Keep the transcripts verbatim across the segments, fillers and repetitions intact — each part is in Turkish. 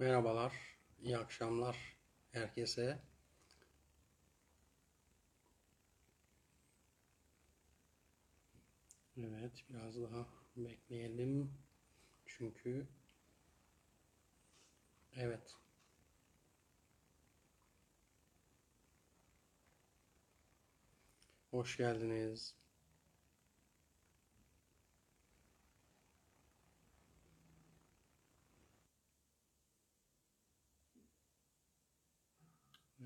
Merhabalar, iyi akşamlar herkese. Evet, biraz daha bekleyelim. Çünkü evet. Hoş geldiniz.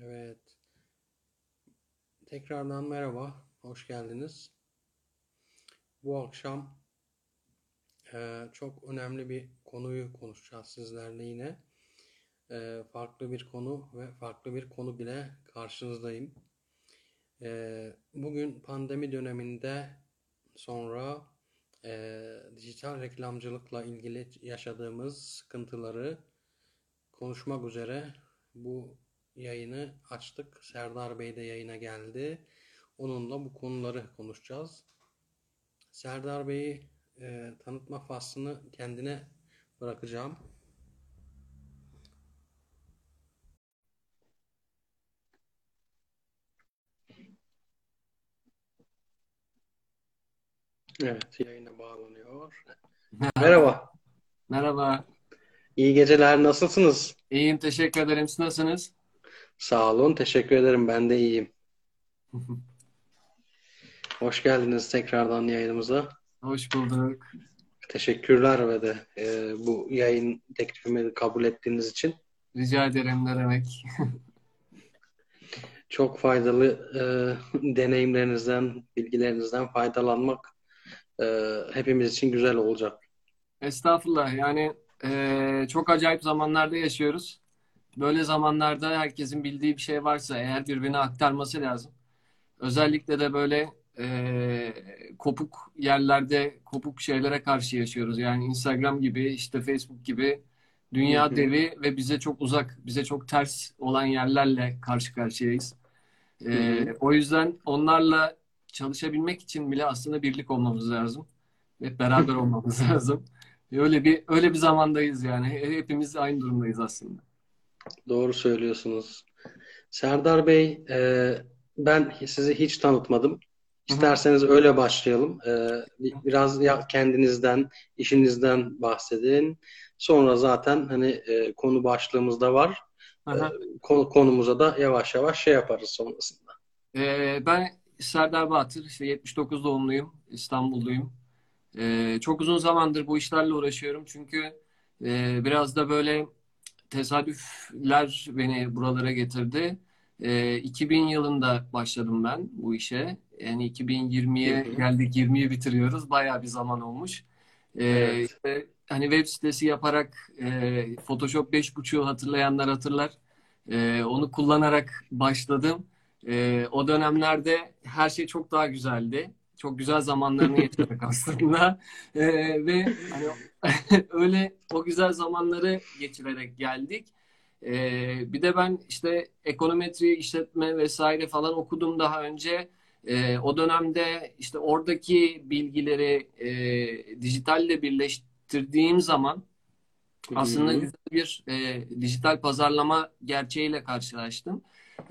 Evet. Tekrardan merhaba. Hoş geldiniz. Bu akşam e, çok önemli bir konuyu konuşacağız sizlerle yine. E, farklı bir konu ve farklı bir konu bile karşınızdayım. E, bugün pandemi döneminde sonra e, dijital reklamcılıkla ilgili yaşadığımız sıkıntıları konuşmak üzere bu yayını açtık. Serdar Bey de yayına geldi. Onunla bu konuları konuşacağız. Serdar Bey'i e, tanıtma faslını kendine bırakacağım. Evet, yayına bağlanıyor. Merhaba. Merhaba. İyi geceler, nasılsınız? İyiyim, teşekkür ederim. Siz nasılsınız? Sağ olun, teşekkür ederim. Ben de iyiyim. Hoş geldiniz tekrardan yayınımıza. Hoş bulduk. Teşekkürler ve de e, bu yayın teklifimi kabul ettiğiniz için. Rica ederim, ne demek. Çok faydalı e, deneyimlerinizden, bilgilerinizden faydalanmak e, hepimiz için güzel olacak. Estağfurullah. Yani e, çok acayip zamanlarda yaşıyoruz. Böyle zamanlarda herkesin bildiği bir şey varsa eğer birbirine aktarması lazım. Özellikle de böyle e, kopuk yerlerde kopuk şeylere karşı yaşıyoruz. Yani Instagram gibi, işte Facebook gibi dünya evet. devi ve bize çok uzak, bize çok ters olan yerlerle karşı karşıyayız. E, evet. O yüzden onlarla çalışabilmek için bile aslında birlik olmamız lazım. Hep beraber olmamız lazım. Öyle bir öyle bir zamandayız yani. Hepimiz aynı durumdayız aslında. Doğru söylüyorsunuz. Serdar Bey, e, ben sizi hiç tanıtmadım. İsterseniz öyle başlayalım. E, biraz ya kendinizden, işinizden bahsedin. Sonra zaten hani e, konu başlığımızda var. E, konu, konumuza da yavaş yavaş şey yaparız sonrasında. E, ben Serdar Bağtır, işte yetmiş dokuz doğumluyum, İstanbulluyum. E, çok uzun zamandır bu işlerle uğraşıyorum çünkü e, biraz da böyle tesadüfler beni buralara getirdi. E, iki bin yılında başladım ben bu işe. Yani iki bin yirmiye geldik, yirmiyi bitiriyoruz. Bayağı bir zaman olmuş. E, evet. işte, hani web sitesi yaparak e, Photoshop beş buçuğu hatırlayanlar hatırlar. E, onu kullanarak başladım. E, o dönemlerde her şey çok daha güzeldi. Çok güzel zamanlarını yaşadık aslında. E, ve hani öyle o güzel zamanları geçirerek geldik. Ee, bir de ben işte ekonometri, işletme vesaire falan okudum daha önce. Ee, o dönemde işte oradaki bilgileri e, dijitalle birleştirdiğim zaman aslında güzel bir e, dijital pazarlama gerçeğiyle karşılaştım.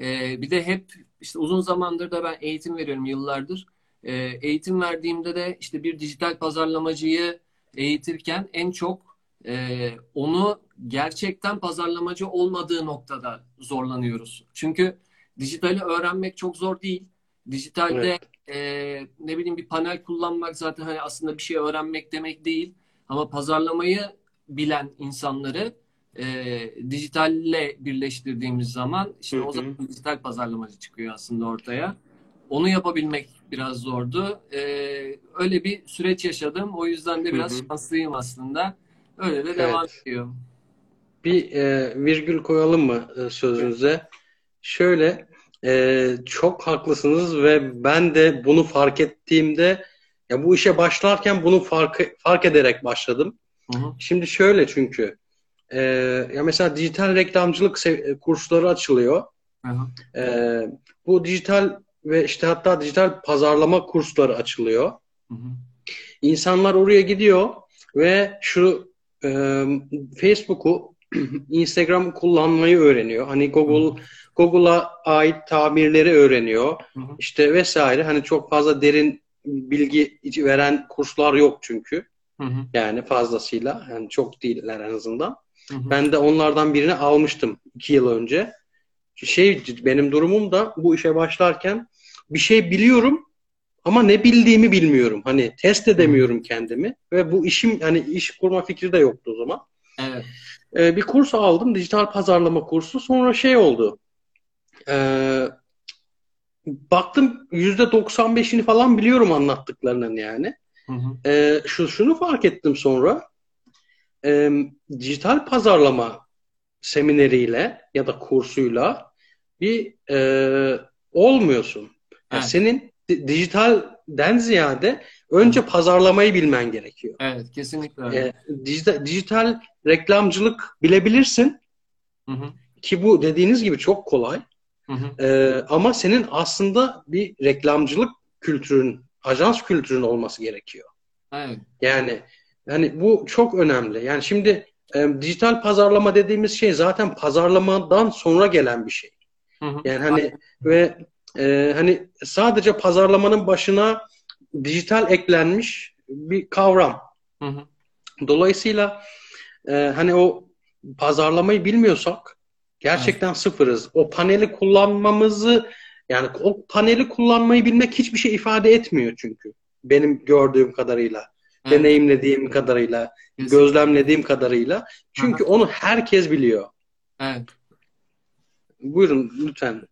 E, bir de hep işte uzun zamandır da ben eğitim veriyorum yıllardır. E, eğitim verdiğimde de işte bir dijital pazarlamacıyı eğitirken en çok e, onu gerçekten pazarlamacı olmadığı noktada zorlanıyoruz. Çünkü dijitali öğrenmek çok zor değil. Dijitalde evet. e, ne bileyim bir panel kullanmak zaten hani aslında bir şey öğrenmek demek değil. Ama pazarlamayı bilen insanları e, dijitalle birleştirdiğimiz zaman işte hı hı. o zaman dijital pazarlamacı çıkıyor aslında ortaya. Onu yapabilmek biraz zordu. Ee, öyle bir süreç yaşadım. O yüzden de biraz Hı-hı. şanslıyım aslında. Öyle de evet. devam ediyorum. Bir e, virgül koyalım mı e, sözünüze? Evet. Şöyle, e, çok haklısınız ve ben de bunu fark ettiğimde, ya bu işe başlarken bunu fark, fark ederek başladım. Hı-hı. Şimdi şöyle çünkü, e, ya mesela dijital reklamcılık sev- kursları açılıyor. E, bu dijital ve işte hatta dijital pazarlama kursları açılıyor. Hı hı. İnsanlar oraya gidiyor ve şu e, Facebook'u Instagram kullanmayı öğreniyor. Hani Google Google'a ait tabirleri öğreniyor. Hı hı. İşte vesaire. Hani çok fazla derin bilgi veren kurslar yok çünkü. Hı hı. Yani fazlasıyla. Yani çok değiller en azından. Hı hı. Ben de onlardan birini almıştım iki yıl önce. Şey, benim durumum da bu işe başlarken bir şey biliyorum ama ne bildiğimi bilmiyorum. Hani test edemiyorum hı. kendimi ve bu işim, hani iş kurma fikri de yoktu o zaman. Evet. Ee, bir kurs aldım. Dijital pazarlama kursu. Sonra şey oldu. Ee, baktım yüzde doksan beşini falan biliyorum anlattıklarının yani. Hı hı. Ee, şu, şunu fark ettim sonra. Ee, dijital pazarlama semineriyle ya da kursuyla bir e, olmuyorsun. Yani evet. Senin dijitalden ziyade önce evet. pazarlamayı bilmen gerekiyor. Evet, kesinlikle öyle. Ee, dijital, dijital reklamcılık bilebilirsin. Hı hı. Ki bu dediğiniz gibi çok kolay. Hı hı. Ee, ama senin aslında bir reklamcılık kültürün, ajans kültürün olması gerekiyor. Evet. Yani yani bu çok önemli. Yani şimdi e, dijital pazarlama dediğimiz şey zaten pazarlamadan sonra gelen bir şey. Hı hı. Yani hani aynen. ve e, hani sadece pazarlamanın başına dijital eklenmiş bir kavram. Hı hı. Dolayısıyla e, hani o pazarlamayı bilmiyorsak gerçekten evet. sıfırız. O paneli kullanmamızı, yani o paneli kullanmayı bilmek hiçbir şey ifade etmiyor çünkü. Benim gördüğüm kadarıyla, evet. deneyimlediğim kadarıyla, kesinlikle. Gözlemlediğim kadarıyla. Çünkü aha. onu herkes biliyor. Evet. Buyurun lütfen.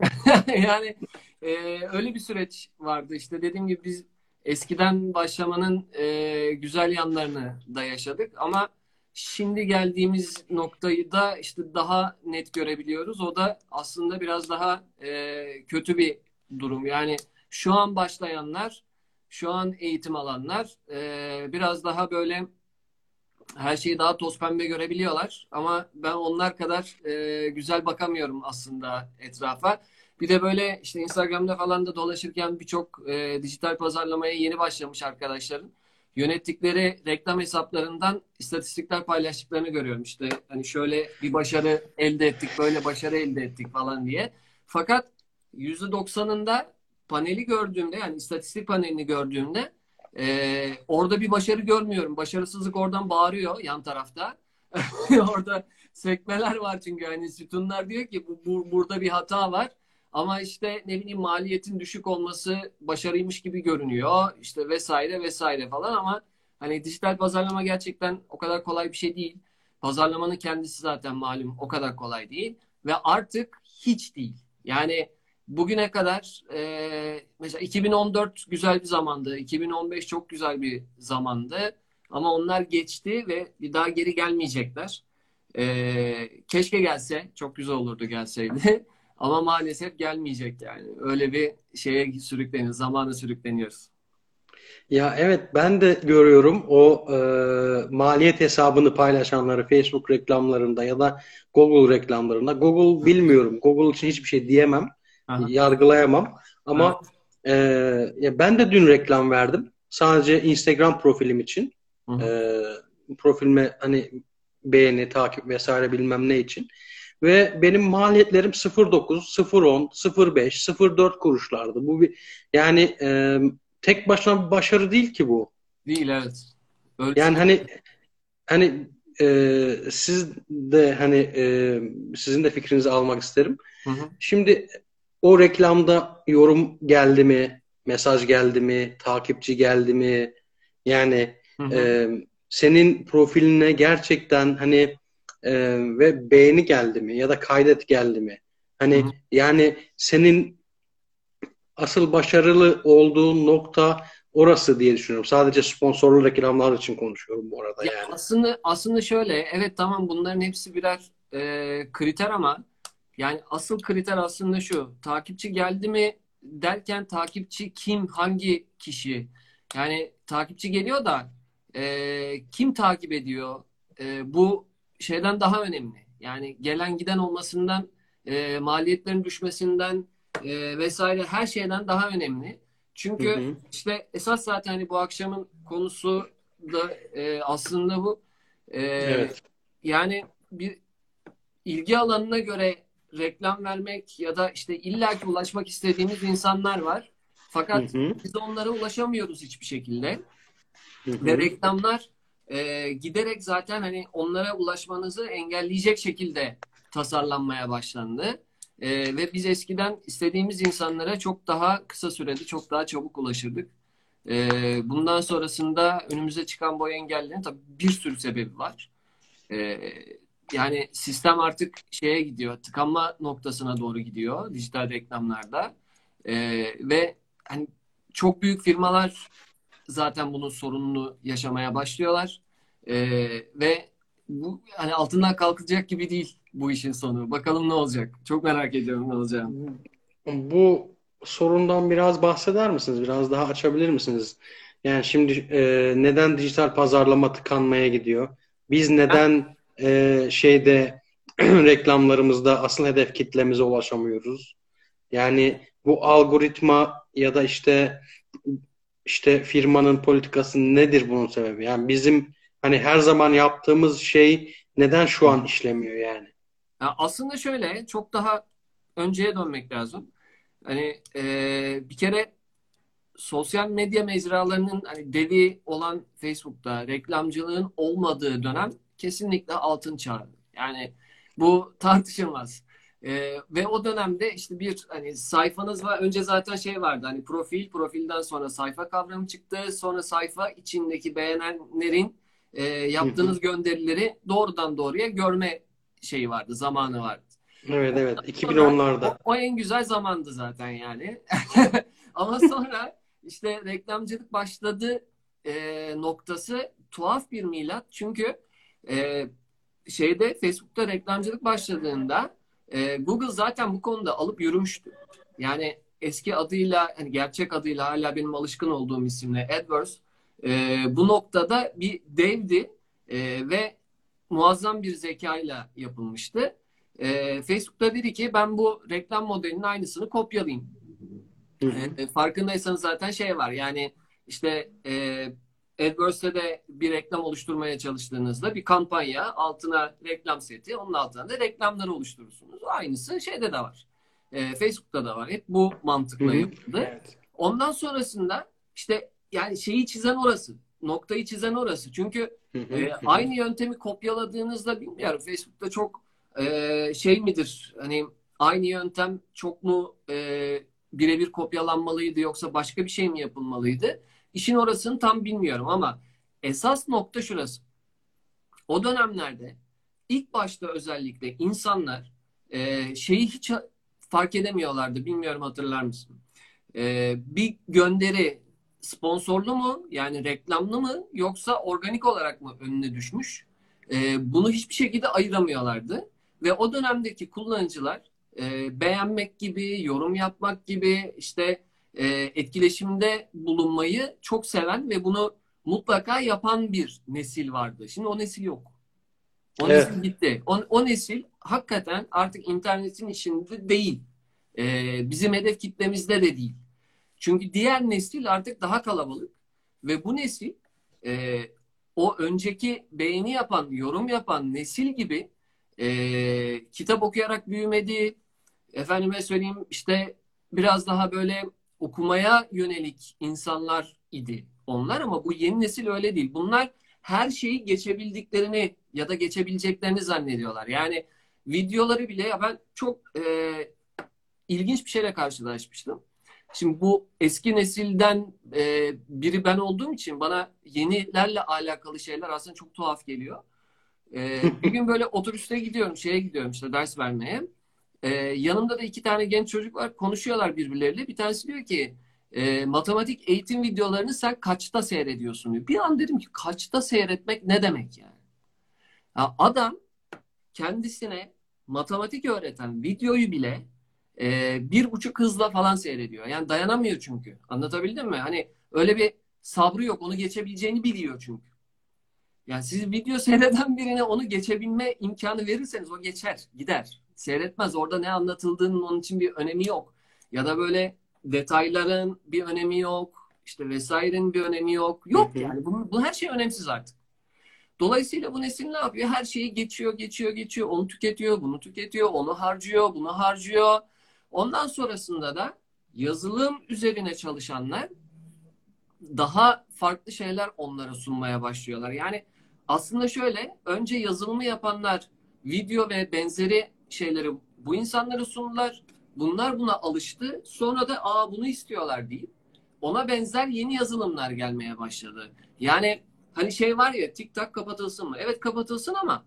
Yani e, öyle bir süreç vardı. İşte dediğim gibi biz eskiden başlamanın e, güzel yanlarını da yaşadık ama şimdi geldiğimiz noktayı da işte daha net görebiliyoruz. O da aslında biraz daha e, kötü bir durum. Yani şu an başlayanlar, şu an eğitim alanlar e, biraz daha böyle her şeyi daha toz pembe görebiliyorlar. Ama ben onlar kadar e, güzel bakamıyorum aslında etrafa. Bir de böyle işte Instagram'da falan da dolaşırken birçok e, dijital pazarlamaya yeni başlamış arkadaşların yönettikleri reklam hesaplarından istatistikler paylaştıklarını görüyorum. İşte hani şöyle bir başarı elde ettik, böyle başarı elde ettik falan diye. Fakat yüzde doksanında paneli gördüğümde, yani istatistik panelini gördüğümde e, orada bir başarı görmüyorum. Başarısızlık oradan bağırıyor yan tarafta. Orada sekmeler var çünkü hani sütunlar diyor ki bu, bu, burada bir hata var. Ama işte ne bileyim maliyetin düşük olması başarıymış gibi görünüyor. İşte vesaire vesaire falan ama hani dijital pazarlama gerçekten o kadar kolay bir şey değil. Pazarlamanın kendisi zaten malum o kadar kolay değil. Ve artık hiç değil. Yani bugüne kadar e, mesela iki bin on dört güzel bir zamandı. iki bin on beş çok güzel bir zamandı. Ama onlar geçti ve bir daha geri gelmeyecekler. E, keşke gelse. Çok güzel olurdu gelseydi. Ama maalesef gelmeyecek yani. Öyle bir şeye sürükleniyoruz. Zamanla sürükleniyoruz. Ya evet, ben de görüyorum o e, maliyet hesabını paylaşanları Facebook reklamlarında ya da Google reklamlarında. Google bilmiyorum. Google için hiçbir şey diyemem. Aha. Yargılayamam. Ama evet. e, ya ben de dün reklam verdim. Sadece Instagram profilim için. E, profilime hani beğeni, takip vesaire bilmem ne için. Ve benim maliyetlerim sıfır dokuz, sıfır on, sıfır beş, sıfır dört kuruşlardı. Bu bir, yani e, tek başına bir başarı değil ki bu. Değil, evet. Öyle yani hani hani e, siz de hani e, sizin de fikrinizi almak isterim. Hı hı. Şimdi o reklamda yorum geldi mi, mesaj geldi mi, takipçi geldi mi? Yani hı hı. E, senin profiline gerçekten hani Ee, ve beğeni geldi mi ya da kaydet geldi mi? Hani hı-hı. yani senin asıl başarılı olduğun nokta orası diye düşünüyorum. Sadece sponsorlu reklamlar için konuşuyorum bu arada ya yani. Aslında aslında şöyle, evet tamam bunların hepsi birer e, kriter ama yani asıl kriter aslında şu. Takipçi geldi mi derken takipçi kim, hangi kişi? Yani takipçi geliyor da e, kim takip ediyor? E, bu şeyden daha önemli. Yani gelen giden olmasından, e, maliyetlerin düşmesinden e, vesaire her şeyden daha önemli. Çünkü hı hı. işte esas zaten hani bu akşamın konusu da e, aslında bu. E, evet. Yani bir ilgi alanına göre reklam vermek ya da işte illaki ulaşmak istediğimiz insanlar var. Fakat hı hı. biz onlara ulaşamıyoruz hiçbir şekilde. Hı hı. Ve reklamlar e, giderek zaten hani onlara ulaşmanızı engelleyecek şekilde tasarlanmaya başlandı. E, ve biz eskiden istediğimiz insanlara çok daha kısa sürede, çok daha çabuk ulaşırdık. E, bundan sonrasında önümüze çıkan bu engellerin tabii bir sürü sebebi var. E, yani sistem artık şeye gidiyor, tıkanma noktasına doğru gidiyor dijital reklamlarda. E, ve hani çok büyük firmalar zaten bunun sorununu yaşamaya başlıyorlar. E, ve bu hani altından kalkacak gibi değil bu işin sonu. Bakalım ne olacak? Çok merak ediyorum ne olacağını. Bu sorundan biraz bahseder misiniz? Biraz daha açabilir misiniz? Yani şimdi e, neden dijital pazarlama tıkanmaya gidiyor? Biz neden e, şeyde reklamlarımızda asıl hedef kitlemize ulaşamıyoruz? Yani bu algoritma ya da işte işte firmanın politikası nedir bunun sebebi? Yani bizim hani her zaman yaptığımız şey neden şu an işlemiyor yani? Ya aslında şöyle, çok daha önceye dönmek lazım. Hani e, bir kere sosyal medya mecralarının hani devi olan Facebook'ta reklamcılığın olmadığı dönem kesinlikle altın çağı. Yani bu tartışılmaz. E, ve o dönemde işte bir hani sayfanız var. Önce zaten şey vardı, hani profil, profilden sonra sayfa kavramı çıktı. Sonra sayfa içindeki beğenenlerin e, yaptığınız gönderileri doğrudan doğruya görme şeyi vardı, zamanı vardı. Evet evet, iki bin onlarda. O, o en güzel zamandı zaten yani. Ama sonra işte reklamcılık başladı e, noktası tuhaf bir milat. Çünkü e, şeyde Facebook'ta reklamcılık başladığında e, Google zaten bu konuda alıp yürümüştü. Yani eski adıyla, hani gerçek adıyla hala benim alışkın olduğum isimle AdWords, e, bu noktada bir devdi e, ve muazzam bir zekayla yapılmıştı. E, Facebook'ta dedi ki ben bu reklam modelinin aynısını kopyalayayım. Hı hı. E, farkındaysanız zaten şey var yani işte e, AdWords'te de bir reklam oluşturmaya çalıştığınızda bir kampanya, altına reklam seti, onun altına da reklamları oluşturursunuz. Aynısı şeyde de var. E, Facebook'ta da var. Hep bu mantıkla yapıldı. Evet. Ondan sonrasında işte yani şeyi çizen orası. Noktayı çizen orası. Çünkü e, aynı yöntemi kopyaladığınızda bilmiyorum Facebook'ta çok Ee, şey midir hani aynı yöntem çok mu e, birebir kopyalanmalıydı yoksa başka bir şey mi yapılmalıydı? İşin orasını tam bilmiyorum ama esas nokta şurası. O dönemlerde ilk başta özellikle insanlar e, şeyi hiç fark edemiyorlardı. Bilmiyorum, hatırlar mısın? E, bir gönderi sponsorlu mu, yani reklamlı mı, yoksa organik olarak mı önüne düşmüş? E, bunu hiçbir şekilde ayıramıyorlardı. Ve o dönemdeki kullanıcılar e, beğenmek gibi, yorum yapmak gibi, işte e, etkileşimde bulunmayı çok seven ve bunu mutlaka yapan bir nesil vardı. Şimdi o nesil yok. O evet. nesil gitti. O, o nesil hakikaten artık internetin içinde değil. E, bizim hedef kitlemizde de değil. Çünkü diğer nesil artık daha kalabalık ve bu nesil e, o önceki beğeni yapan, yorum yapan nesil gibi E, kitap okuyarak büyümedi, efendime söyleyeyim işte biraz daha böyle okumaya yönelik insanlar idi onlar, ama bu yeni nesil öyle değil. Bunlar her şeyi geçebildiklerini ya da geçebileceklerini zannediyorlar. Yani videoları bile, ya ben çok e, ilginç bir şeyle karşılaşmıştım. Şimdi bu eski nesilden e, biri ben olduğum için bana yenilerle alakalı şeyler aslında çok tuhaf geliyor. Ee, bir gün böyle otobüste gidiyorum, şeye gidiyorum işte ders vermeye. Ee, yanımda da iki tane genç çocuk var, konuşuyorlar birbirleriyle. Bir tanesi diyor ki e, matematik eğitim videolarını sen kaçta seyrediyorsun diyor. Bir an dedim ki kaçta seyretmek ne demek yani? Ya adam kendisine matematik öğreten videoyu bile e, bir buçuk hızla falan seyrediyor. Yani dayanamıyor çünkü. Anlatabildim mi? Hani öyle bir sabrı yok, onu geçebileceğini biliyor çünkü. Yani siz video seyreden birine onu geçebilme imkanı verirseniz o geçer, gider. Seyretmez. Orada ne anlatıldığının onun için bir önemi yok. Ya da böyle detayların bir önemi yok. İşte vesairenin bir önemi yok. Yok yani. Bu, bu her şey önemsiz artık. Dolayısıyla bu nesil ne yapıyor? Her şeyi geçiyor, geçiyor, geçiyor. Onu tüketiyor, bunu tüketiyor, onu harcıyor, bunu harcıyor. Ondan sonrasında da yazılım üzerine çalışanlar daha farklı şeyler onlara sunmaya başlıyorlar. Yani aslında şöyle, önce yazılımı yapanlar video ve benzeri şeyleri bu insanlara sundular. Bunlar buna alıştı. Sonra da aa bunu istiyorlar deyip ona benzer yeni yazılımlar gelmeye başladı. Yani hani şey var ya, TikTok kapatılsın mı? Evet, kapatılsın ama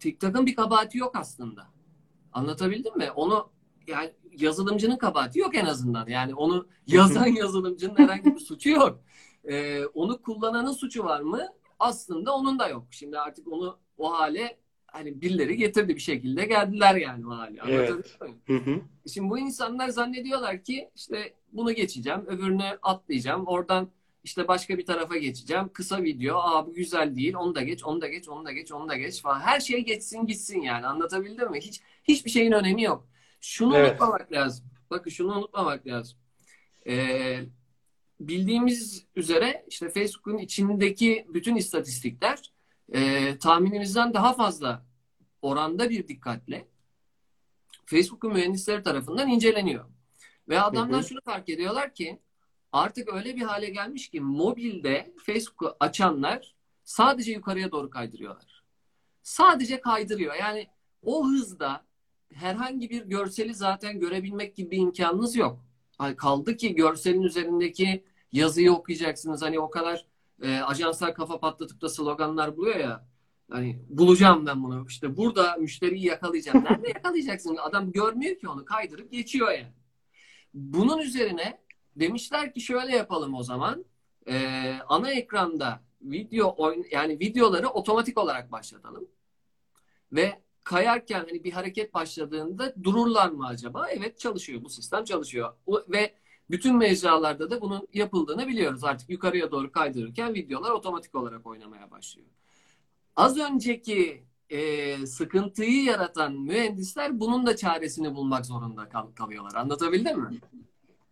TikTok'ın bir kabahati yok aslında. Anlatabildim mi? Onu yani yazılımcının kabahati yok en azından. Yani onu yazan yazılımcının herhangi bir suçu yok. Ee, onu kullananın suçu var mı? Aslında onun da yok. Şimdi artık onu o hale hani birileri getirdi, bir şekilde geldiler yani o hale. Evet. Hı hı. Şimdi bu insanlar zannediyorlar ki işte bunu geçeceğim, öbürünü atlayacağım, oradan işte başka bir tarafa geçeceğim. Kısa video, aa bu güzel değil, onu da geç, onu da geç, onu da geç, onu da geç falan. Her şey geçsin gitsin yani, anlatabildim mi? Hiç hiçbir şeyin önemi yok. Şunu evet. unutmamak lazım. Bakın şunu unutmamak lazım. Ee, bildiğimiz üzere işte Facebook'un içindeki bütün istatistikler e, tahminimizden daha fazla oranda bir dikkatle Facebook'un mühendisleri tarafından inceleniyor. Ve adamlar hı hı. şunu fark ediyorlar ki artık öyle bir hale gelmiş ki mobilde Facebook'u açanlar sadece yukarıya doğru kaydırıyorlar. Sadece kaydırıyor. Yani o hızda herhangi bir görseli zaten görebilmek gibi bir imkanınız yok. Kaldı ki görselin üzerindeki yazıyı okuyacaksınız. Hani o kadar e, ajanslar kafa patlatıp da sloganlar buluyor ya. Hani bulacağım ben bunu. İşte burada müşteriyi yakalayacağım. Nerede yakalayacaksın? Adam görmüyor ki onu. Kaydırıp geçiyor yani. Bunun üzerine demişler ki şöyle yapalım o zaman. E, ana ekranda video oyn- yani videoları otomatik olarak başlatalım. Ve kayarken hani bir hareket başladığında dururlar mı acaba? Evet, çalışıyor. Bu sistem çalışıyor. Ve bütün mecralarda da bunun yapıldığını biliyoruz. Artık yukarıya doğru kaydırırken videolar otomatik olarak oynamaya başlıyor. Az önceki e, sıkıntıyı yaratan mühendisler bunun da çaresini bulmak zorunda kal- kalıyorlar. Anlatabildim mi?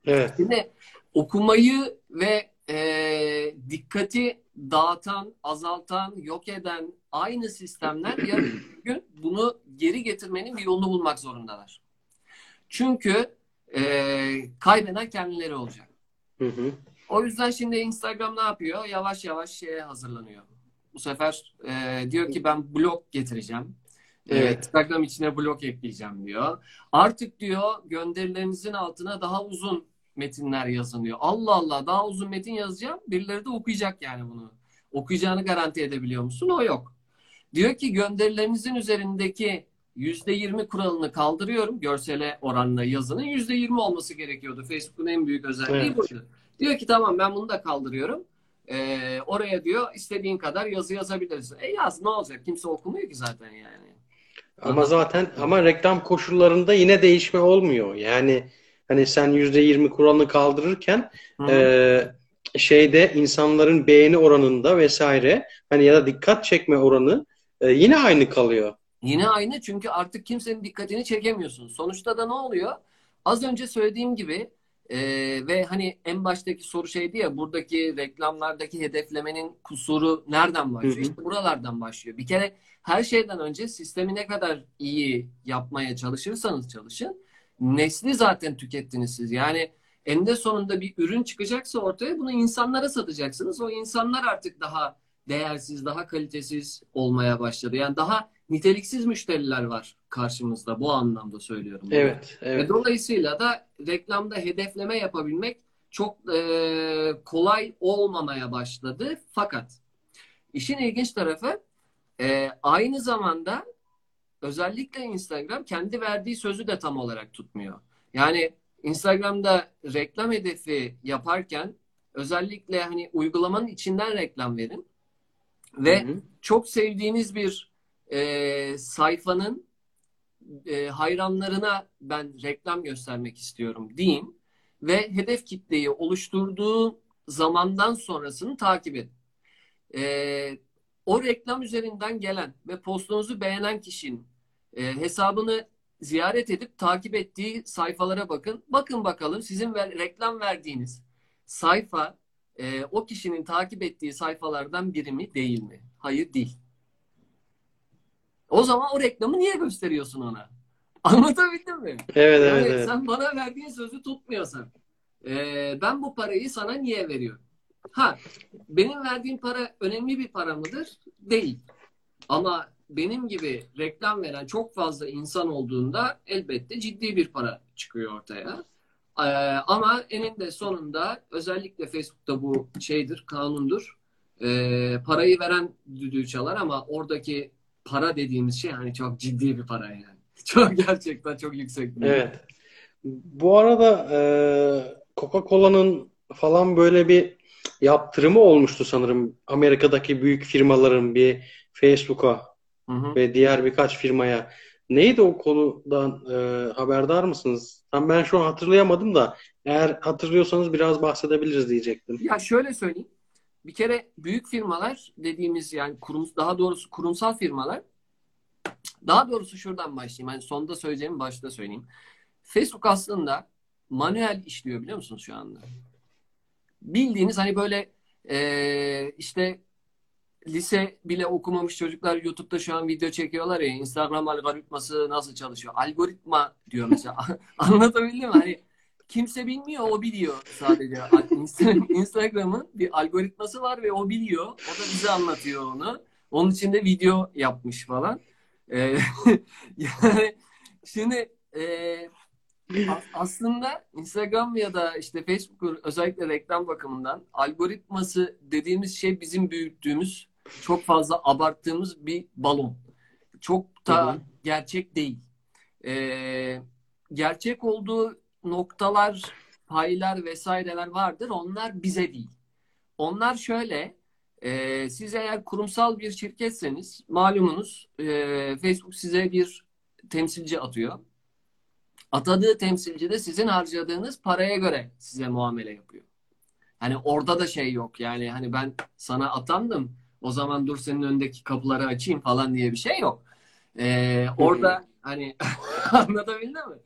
Evet. Şimdi okumayı ve e, dikkati dağıtan, azaltan, yok eden aynı sistemler yarın bir gün bunu geri getirmenin bir yolunu bulmak zorundalar. Çünkü e, kaybeden kendileri olacak. Hı hı. O yüzden şimdi Instagram ne yapıyor? Yavaş yavaş şeye hazırlanıyor. Bu sefer e, diyor ki ben blog getireceğim. Evet. E, Instagram içine blog ekleyeceğim diyor. Artık diyor gönderilerinizin altına daha uzun metinler yazılıyor. Allah Allah, daha uzun metin yazacağım. Birileri de okuyacak yani bunu. Okuyacağını garanti edebiliyor musun? O yok. Diyor ki gönderilerinizin üzerindeki yüzde yirmi kuralını kaldırıyorum. Görsele oranla yazının yüzde yirmi olması gerekiyordu. Facebook'un en büyük özelliği evet. buydu. Diyor ki tamam, ben bunu da kaldırıyorum. Ee, oraya diyor istediğin kadar yazı yazabilirsin. E yaz, ne olacak? Kimse okumuyor ki zaten yani. Ama Anladın? zaten ama reklam koşullarında yine değişme olmuyor. Yani hani sen yüzde yirmi kuralını kaldırırken e, şeyde insanların beğeni oranında vesaire hani ya da dikkat çekme oranı e, yine aynı kalıyor. Yine aynı, çünkü artık kimsenin dikkatini çekemiyorsun. Sonuçta da ne oluyor? Az önce söylediğim gibi e, ve hani en baştaki soru şeydi ya, buradaki reklamlardaki hedeflemenin kusuru nereden başlıyor? Hı hı. İşte buralardan başlıyor. Bir kere her şeyden önce sistemi ne kadar iyi yapmaya çalışırsanız çalışın, nesli zaten tükettiniz siz. Yani eninde sonunda bir ürün çıkacaksa ortaya, bunu insanlara satacaksınız. O insanlar artık daha değersiz, daha kalitesiz olmaya başladı. Yani daha niteliksiz müşteriler var karşımızda. Bu anlamda söylüyorum. Evet, evet. Ve dolayısıyla da reklamda hedefleme yapabilmek çok e, kolay olmamaya başladı. Fakat işin ilginç tarafı e, aynı zamanda özellikle Instagram kendi verdiği sözü de tam olarak tutmuyor. Yani Instagram'da reklam hedefi yaparken özellikle hani uygulamanın içinden reklam verin ve hı hı. çok sevdiğiniz bir e, sayfanın e, hayranlarına ben reklam göstermek istiyorum deyin ve hedef kitleyi oluşturduğu zamandan sonrasını takip edin. E, O reklam üzerinden gelen ve postunuzu beğenen kişinin e, hesabını ziyaret edip takip ettiği sayfalara bakın. Bakın bakalım sizin ver, reklam verdiğiniz sayfa e, o kişinin takip ettiği sayfalardan biri mi değil mi? Hayır, değil. O zaman o reklamı niye gösteriyorsun ona? Anlatabildim mi? Evet, yani evet. Sen evet. bana verdiğin sözü tutmuyorsan, ee, ben bu parayı sana niye veriyorum? Ha, benim verdiğim para önemli bir para mıdır? Değil. Ama benim gibi reklam veren çok fazla insan olduğunda elbette ciddi bir para çıkıyor ortaya. Ee, ama eninde sonunda özellikle Facebook'ta bu şeydir, kanundur. Ee, parayı veren düdüğü çalar ama oradaki para dediğimiz şey hani çok ciddi bir para yani. Çok gerçekten çok yüksek. Evet. Bu arada e, Coca-Cola'nın falan böyle bir yaptırımı olmuştu sanırım. Amerika'daki büyük firmaların bir Facebook'a hı hı. ve diğer birkaç firmaya. Neydi o konudan e, haberdar mısınız? Tam ben şu an hatırlayamadım da eğer hatırlıyorsanız biraz bahsedebiliriz diyecektim. Ya şöyle söyleyeyim. Bir kere büyük firmalar dediğimiz yani kurum, daha doğrusu kurumsal firmalar, daha doğrusu şuradan başlayayım. Yani sonda söyleyeceğimi başta söyleyeyim. Facebook aslında manuel işliyor biliyor musunuz şu anda? Bildiğiniz hani böyle ee, işte lise bile okumamış çocuklar YouTube'da şu an video çekiyorlar ya, Instagram algoritması nasıl çalışıyor? Algoritma diyor mesela. Anlatabildim mi? Hani kimse bilmiyor, o biliyor sadece. Instagram'ın bir algoritması var ve o biliyor. O da bize anlatıyor onu. Onun için de video yapmış falan. Ee, yani şimdi e, aslında Instagram ya da işte Facebook özellikle reklam bakımından algoritması dediğimiz şey bizim büyüttüğümüz, çok fazla abarttığımız bir balon. Çok da hı-hı. gerçek değil. Ee, gerçek olduğu noktalar, paylar vesaireler vardır. Onlar bize değil. Onlar şöyle, e, siz eğer kurumsal bir şirketseniz malumunuz e, Facebook size bir temsilci atıyor. Atadığı temsilci de sizin harcadığınız paraya göre size muamele yapıyor. Hani orada da şey yok yani hani ben sana atandım o zaman dur senin önündeki kapıları açayım falan diye bir şey yok. Ee, orada hani anlatabildim mi?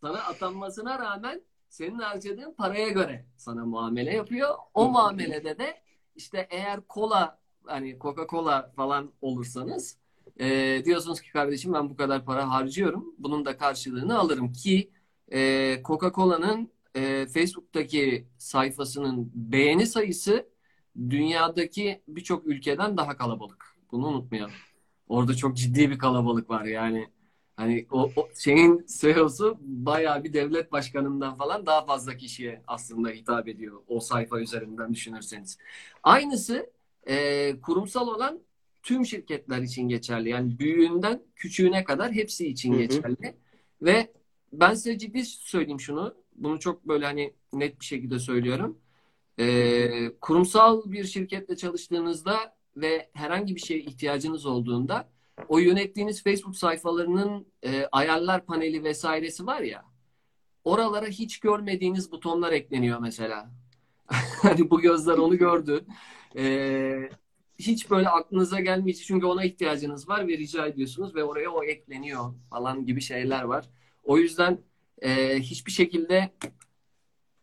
Sana atanmasına rağmen senin harcadığın paraya göre sana muamele yapıyor. O muamelede de işte eğer kola hani Coca-Cola falan olursanız E, diyorsunuz ki kardeşim ben bu kadar para harcıyorum. Bunun da karşılığını alırım ki e, Coca-Cola'nın e, Facebook'taki sayfasının beğeni sayısı dünyadaki birçok ülkeden daha kalabalık. Bunu unutmayalım. Orada çok ciddi bir kalabalık var yani. Hani o, o şeyin C E O'su bayağı bir devlet başkanından falan daha fazla kişiye aslında hitap ediyor. O sayfa üzerinden düşünürseniz. Aynısı e, kurumsal olan tüm şirketler için geçerli. Yani büyüğünden küçüğüne kadar hepsi için hı hı. geçerli. Ve ben size ciddi söyleyeyim şunu. Bunu çok böyle hani net bir şekilde söylüyorum. Ee, kurumsal bir şirketle çalıştığınızda ve herhangi bir şeye ihtiyacınız olduğunda o yönettiğiniz Facebook sayfalarının e, ayarlar paneli vesairesi var ya, oralara hiç görmediğiniz butonlar ekleniyor mesela. Hani bu gözler onu gördü. Eee Hiç böyle aklınıza gelmeyecek çünkü ona ihtiyacınız var ve rica ediyorsunuz ve oraya o ekleniyor falan gibi şeyler var. O yüzden e, hiçbir şekilde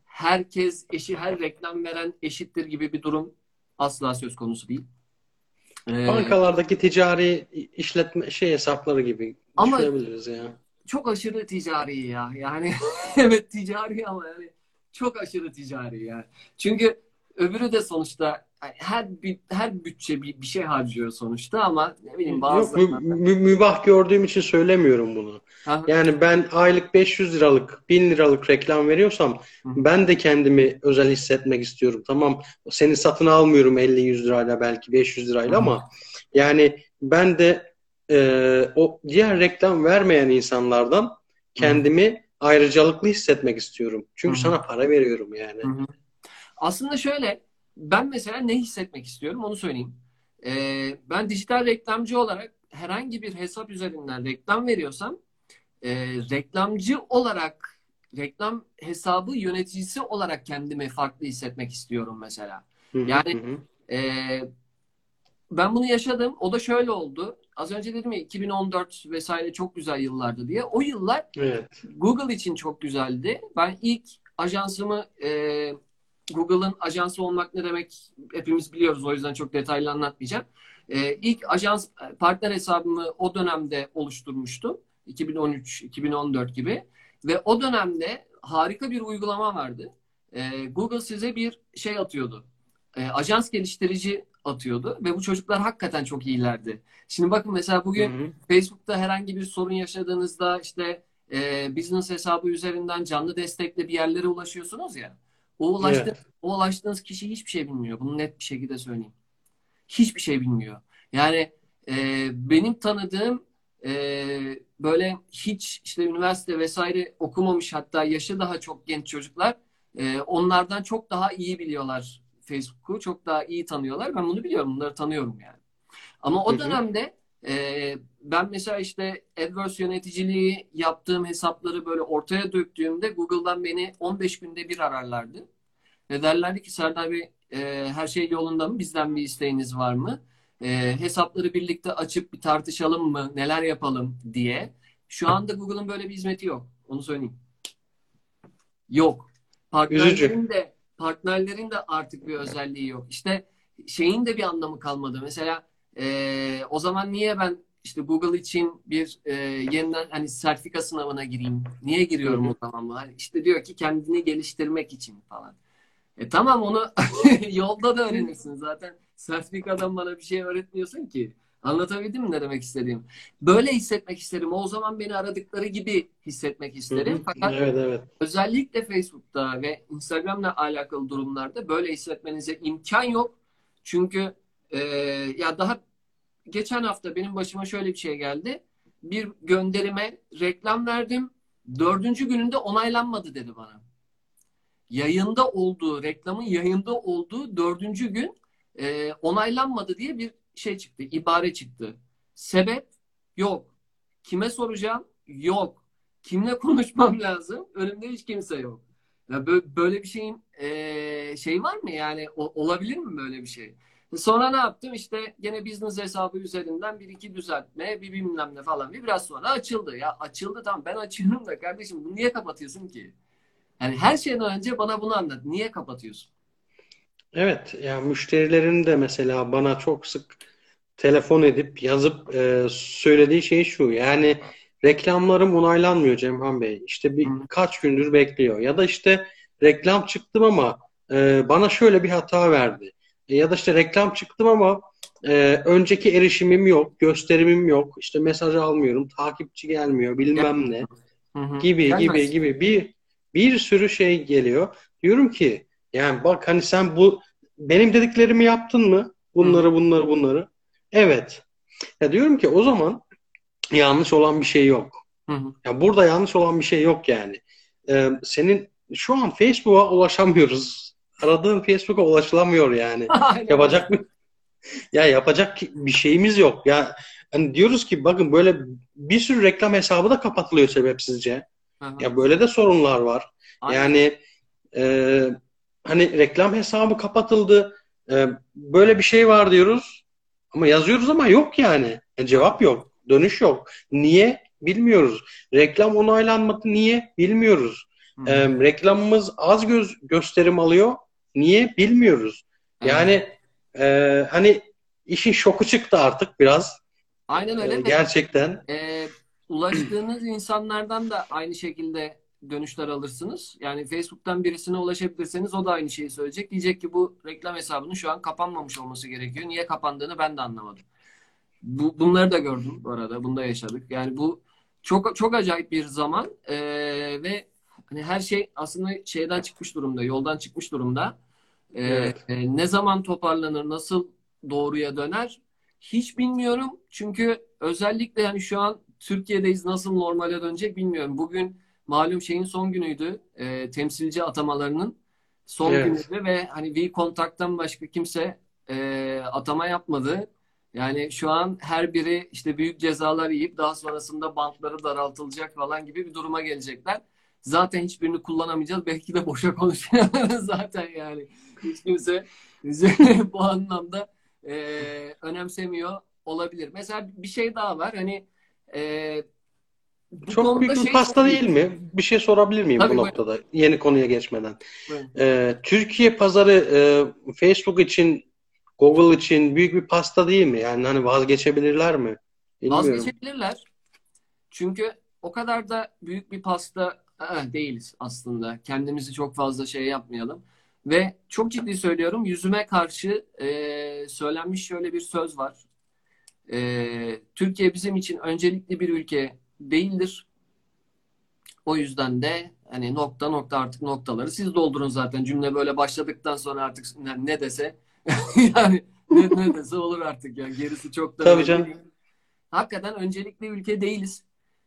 herkes eşi, her reklam veren eşittir gibi bir durum asla söz konusu değil. Ee, Bankalardaki ticari işletme şey hesapları gibi düşünebiliriz ya. Çok aşırı ticari ya. Yani evet ticari ama yani çok aşırı ticari ya. Çünkü öbürü de sonuçta her bir, her bütçe bir, bir şey harcıyor sonuçta ama ne bileyim bazı mü, mü, mübah gördüğüm için söylemiyorum bunu. Aha. Yani ben aylık beş yüz liralık bin liralık reklam veriyorsam hı. ben de kendimi özel hissetmek istiyorum. Tamam seni satın almıyorum elli yüz lirayla belki beş yüz lirayla hı. ama yani ben de e, o diğer reklam vermeyen insanlardan kendimi hı. ayrıcalıklı hissetmek istiyorum. Çünkü hı. sana para veriyorum yani. Hı. Aslında şöyle, ben mesela ne hissetmek istiyorum onu söyleyeyim. Ee, ben dijital reklamcı olarak herhangi bir hesap üzerinden reklam veriyorsam e, reklamcı olarak, reklam hesabı yöneticisi olarak kendimi farklı hissetmek istiyorum mesela. Yani e, ben bunu yaşadım. O da şöyle oldu. Az önce dedim ya iki bin on dört vesaire çok güzel yıllardı diye. O yıllar evet. Google için çok güzeldi. Ben ilk ajansımı e, Google'ın ajansı olmak ne demek hepimiz biliyoruz. O yüzden çok detaylı anlatmayacağım. E, ilk ajans partner hesabımı o dönemde oluşturmuştum. iki bin on üç iki bin on dört gibi. Ve o dönemde harika bir uygulama vardı. E, Google size bir şey atıyordu. E, ajans geliştirici atıyordu. Ve bu çocuklar hakikaten çok iyilerdi. Şimdi bakın mesela bugün hı hı. Facebook'ta herhangi bir sorun yaşadığınızda işte e, business hesabı üzerinden canlı destekle bir yerlere ulaşıyorsunuz ya. O, ulaştı, evet. o ulaştığınız kişi hiçbir şey bilmiyor. Bunu net bir şekilde söyleyeyim. Hiçbir şey bilmiyor. Yani e, benim tanıdığım e, böyle hiç işte üniversite vesaire okumamış, hatta yaşı daha çok genç çocuklar e, onlardan çok daha iyi biliyorlar Facebook'u. Çok daha iyi tanıyorlar. Ben bunu biliyorum. Bunları tanıyorum yani. Ama o dönemde e, ben mesela işte AdWords yöneticiliği yaptığım hesapları böyle ortaya döktüğümde Google'dan beni on beş günde bir ararlardı. Ve derlerdi ki Serdar Bey e, her şey yolunda mı? Bizden bir isteğiniz var mı? E, hesapları birlikte açıp bir tartışalım mı? Neler yapalım diye. Şu anda Google'ın böyle bir hizmeti yok. Onu söyleyeyim. Yok. Partnerlerin de partnerlerin de artık bir özelliği yok. İşte şeyin de bir anlamı kalmadı. Mesela e, o zaman niye ben işte Google için bir e, yeniden hani sertifika sınavına gireyim? Niye giriyorum o zaman? İşte diyor ki kendini geliştirmek için falan. E tamam, onu yolda da öğrenirsin zaten. Sertifikadan bana bir şey öğretmiyorsun ki. Anlatabildim mi ne demek istediğim? Böyle hissetmek isterim. O zaman beni aradıkları gibi hissetmek isterim. Fakat evet, evet. özellikle Facebook'ta ve Instagram'la alakalı durumlarda böyle hissetmenize imkan yok. Çünkü e, ya daha geçen hafta benim başıma şöyle bir şey geldi. Bir gönderime reklam verdim. Dördüncü gününde onaylanmadı dedi bana. Yayında olduğu, reklamın yayında olduğu dördüncü gün e, onaylanmadı diye bir şey çıktı, ibare çıktı. Sebep yok. Kime soracağım? Yok. Kimle konuşmam lazım? Önümde hiç kimse yok. Ya böyle bir şeyin e, şey var mı yani? O, olabilir mi böyle bir şey? Sonra ne yaptım? İşte gene business hesabı üzerinden bir iki düzeltme, bir bilmem ne falan. Bir biraz sonra açıldı. Ya açıldı, tamam ben açıyorum da kardeşim bunu niye kapatıyorsun ki? Yani her şeyden önce bana bunu anlat. Niye kapatıyorsun? Evet. Yani müşterilerin de mesela bana çok sık telefon edip yazıp e, söylediği şey şu. Yani reklamlarım onaylanmıyor Cemhan Bey. İşte birkaç gündür bekliyor. Ya da işte reklam çıktım ama e, bana şöyle bir hata verdi. E, ya da işte reklam çıktım ama e, önceki erişimim yok, gösterimim yok. İşte mesaj almıyorum, takipçi gelmiyor, bilmem ne gibi Gelmez. gibi gibi bir Bir sürü şey geliyor. Diyorum ki yani bak hani sen bu benim dediklerimi yaptın mı? Bunları bunları bunları. Evet. Ya diyorum ki o zaman yanlış olan bir şey yok. Hı hı. Ya burada yanlış olan bir şey yok yani. Ee, senin şu an Facebook'a ulaşamıyoruz. Aradığın Facebook'a ulaşılamıyor yani. Yapacak mı? Ya yapacak bir şeyimiz yok. Ya hani diyoruz ki bakın böyle bir sürü reklam hesabı da kapatılıyor sebepsizce. Aha. Ya böyle de sorunlar var. Aynen. Yani e, hani reklam hesabı kapatıldı. E, böyle bir şey var diyoruz. Ama yazıyoruz ama yok yani. yani. Cevap yok. Dönüş yok. Niye? Bilmiyoruz. Reklam onaylanmadı. Niye? Bilmiyoruz. E, reklamımız az göz, gösterim alıyor. Niye? Bilmiyoruz. Yani e, hani işin şoku çıktı artık biraz. Aynen öyle. E, gerçekten. E... Ulaştığınız insanlardan da aynı şekilde dönüşler alırsınız. Yani Facebook'tan birisine ulaşabilirseniz o da aynı şeyi söyleyecek. Diyecek ki bu reklam hesabının şu an kapanmamış olması gerekiyor. Niye kapandığını ben de anlamadım. Bu, bunları da gördüm bu arada. Bunu da yaşadık. Yani bu çok çok acayip bir zaman ee, ve hani her şey aslında şeyden çıkmış durumda, yoldan çıkmış durumda. Ee, evet. e, ne zaman toparlanır, nasıl doğruya döner hiç bilmiyorum. Çünkü özellikle yani şu an Türkiye'deyiz, nasıl normale dönecek bilmiyorum. Bugün malum şeyin son günüydü. E, temsilci atamalarının son evet. günüydü ve hani WeContact'tan başka kimse e, atama yapmadı. Yani şu an her biri işte büyük cezalar yiyip daha sonrasında bantları daraltılacak falan gibi bir duruma gelecekler. Zaten hiçbirini kullanamayacağız. Belki de boşa konuşuyoruz zaten yani. Hiç kimse bu anlamda e, önemsemiyor olabilir. Mesela bir şey daha var. Hani Ee, çok büyük bir şey pasta sorayım. Değil mi? Bir şey sorabilir miyim Tabii bu buyurun. noktada? Yeni konuya geçmeden. Ee, Türkiye pazarı e, Facebook için Google için büyük bir pasta değil mi? Yani hani vazgeçebilirler mi? Bilmiyorum. Vazgeçebilirler. Çünkü o kadar da büyük bir pasta ıı, değiliz aslında. Kendimizi çok fazla şey yapmayalım. Ve çok ciddi söylüyorum, yüzüme karşı e, söylenmiş şöyle bir söz var. E, Türkiye bizim için öncelikli bir ülke değildir. O yüzden de hani nokta nokta artık noktaları siz doldurun zaten. Cümle böyle başladıktan sonra artık yani ne dese yani ne, ne dese olur artık ya. Gerisi çok da tabii canım. Hakikaten öncelikli ülke değiliz.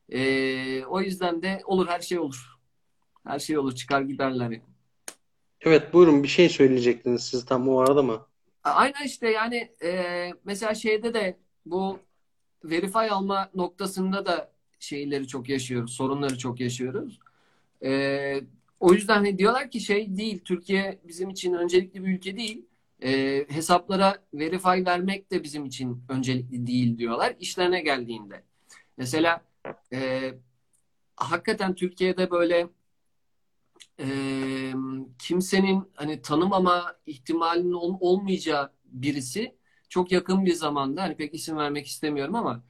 E, o yüzden de olur, her şey olur. Her şey olur, çıkar giderler yani. Evet, buyurun, bir şey söyleyecektiniz siz tam o arada mı? Aynen işte yani e, mesela şeyde de bu verify alma noktasında da şeyleri çok yaşıyoruz, sorunları çok yaşıyoruz. E, o yüzden hani diyorlar ki şey değil, Türkiye bizim için öncelikli bir ülke değil. E, hesaplara verify vermek de bizim için öncelikli değil diyorlar işlerine geldiğinde. Mesela e, hakikaten Türkiye'de böyle E, kimsenin hani tanımama ihtimalinin ol, olmayacağı birisi çok yakın bir zamanda, hani pek isim vermek istemiyorum ama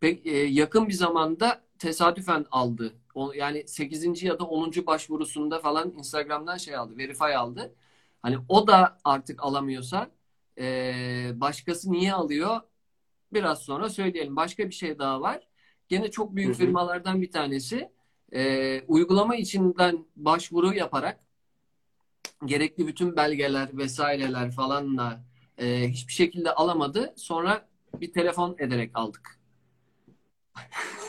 pek e, yakın bir zamanda tesadüfen aldı. O, yani sekizinci ya da onuncu başvurusunda falan Instagram'dan şey aldı, verify aldı. Hani o da artık alamıyorsa e, başkası niye alıyor? Biraz sonra söyleyelim. Başka bir şey daha var. Gene çok büyük Hı-hı. firmalardan bir tanesi. E, uygulama içinden başvuru yaparak gerekli bütün belgeler vesaireler falanla e, hiçbir şekilde alamadı. Sonra bir telefon ederek aldık.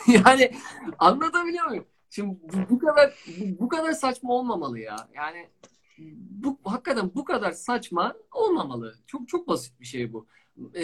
Yani anlatabiliyor muyum? Şimdi bu, bu kadar bu, bu kadar saçma olmamalı ya. Yani bu hakikaten bu kadar saçma olmamalı. Çok çok basit bir şey bu. E,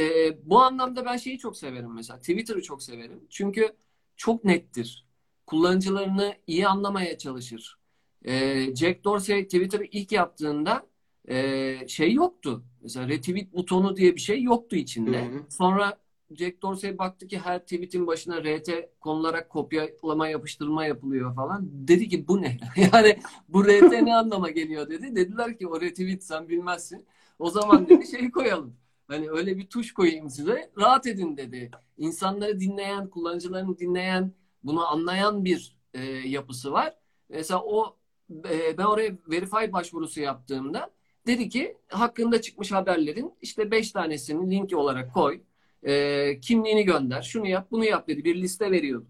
bu anlamda ben şeyi çok severim mesela. Twitter'ı çok severim. Çünkü çok nettir. Kullanıcılarını iyi anlamaya çalışır. E, Jack Dorsey Twitter'ı ilk yaptığında e, şey yoktu. Mesela retweet butonu diye bir şey yoktu içinde. Hı hı. Sonra Jack Dorsey baktı ki her tweetin başına R T konularak kopyalama yapıştırma yapılıyor falan. Dedi ki bu ne? Yani bu R T ne anlama geliyor dedi. Dediler ki o retweet sen bilmezsin. O zaman dedi şey koyalım. Hani öyle bir tuş koyayım size. Rahat edin dedi. İnsanları dinleyen, kullanıcılarını dinleyen, bunu anlayan bir e, yapısı var. Mesela o e, ben oraya verify başvurusu yaptığımda dedi ki hakkında çıkmış haberlerin işte beş tanesini linki olarak koy. E, kimliğini gönder. Şunu yap, bunu yap dedi. Bir liste veriyordu.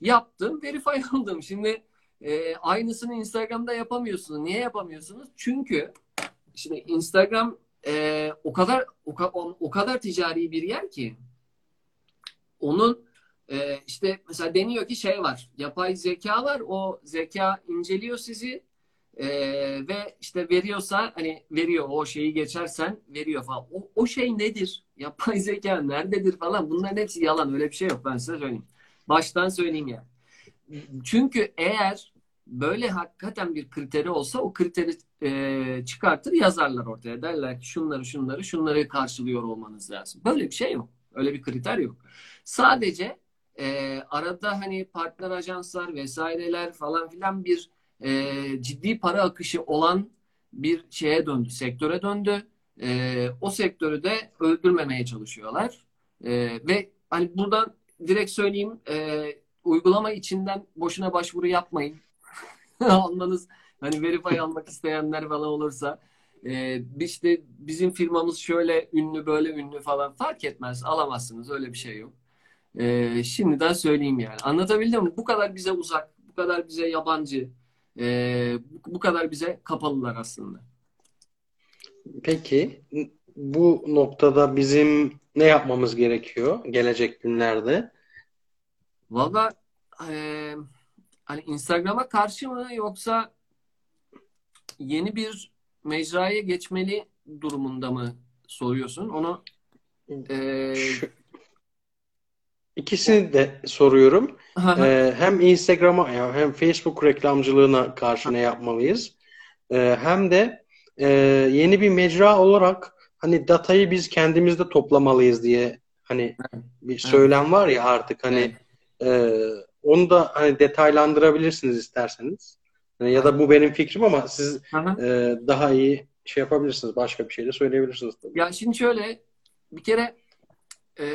Yaptım. Verify aldım. Şimdi e, aynısını Instagram'da yapamıyorsunuz. Niye yapamıyorsunuz? Çünkü şimdi Instagram e, o kadar o, o kadar ticari bir yer ki onun Ee, işte mesela deniyor ki şey var, yapay zeka var, o zeka inceliyor sizi e, ve işte veriyorsa hani veriyor, o şeyi geçersen veriyor falan. O, o şey nedir? Yapay zeka nerededir falan, bunların hepsi yalan, öyle bir şey yok, ben size söyleyeyim. Baştan söyleyeyim ya. Çünkü eğer böyle hakikaten bir kriteri olsa o kriteri e, çıkartır yazarlar ortaya, derler ki şunları şunları şunları karşılıyor olmanız lazım. Böyle bir şey yok, öyle bir kriter yok. Sadece E, arada hani partner ajanslar vesaireler falan filan bir e, ciddi para akışı olan bir şeye döndü, sektöre döndü. E, o sektörü de öldürmemeye çalışıyorlar. E, ve hani buradan direkt söyleyeyim, e, uygulama içinden boşuna başvuru yapmayın. Almanız, hani verify almak isteyenler falan olursa e, işte bizim firmamız şöyle ünlü böyle ünlü falan fark etmez, alamazsınız, öyle bir şey yok. Ee, şimdiden söyleyeyim yani. Anlatabildim mi? Bu kadar bize uzak, bu kadar bize yabancı, e, bu kadar bize kapalılar aslında. Peki, bu noktada bizim ne yapmamız gerekiyor gelecek günlerde? Valla e, hani Instagram'a karşı mı yoksa yeni bir mecraya geçmeli durumunda mı soruyorsun? Onu e, Şu... İkisini de soruyorum. Ee, hem Instagram'a hem Facebook reklamcılığına karşı ne yapmalıyız? Ee, hem de e, yeni bir mecra olarak hani datayı biz kendimizde toplamalıyız diye hani bir söylem var ya artık, hani e, onu da hani detaylandırabilirsiniz isterseniz. Yani ya da bu benim fikrim ama siz e, daha iyi şey yapabilirsiniz. Başka bir şey de söyleyebilirsiniz tabii. Ya şimdi şöyle bir kere e,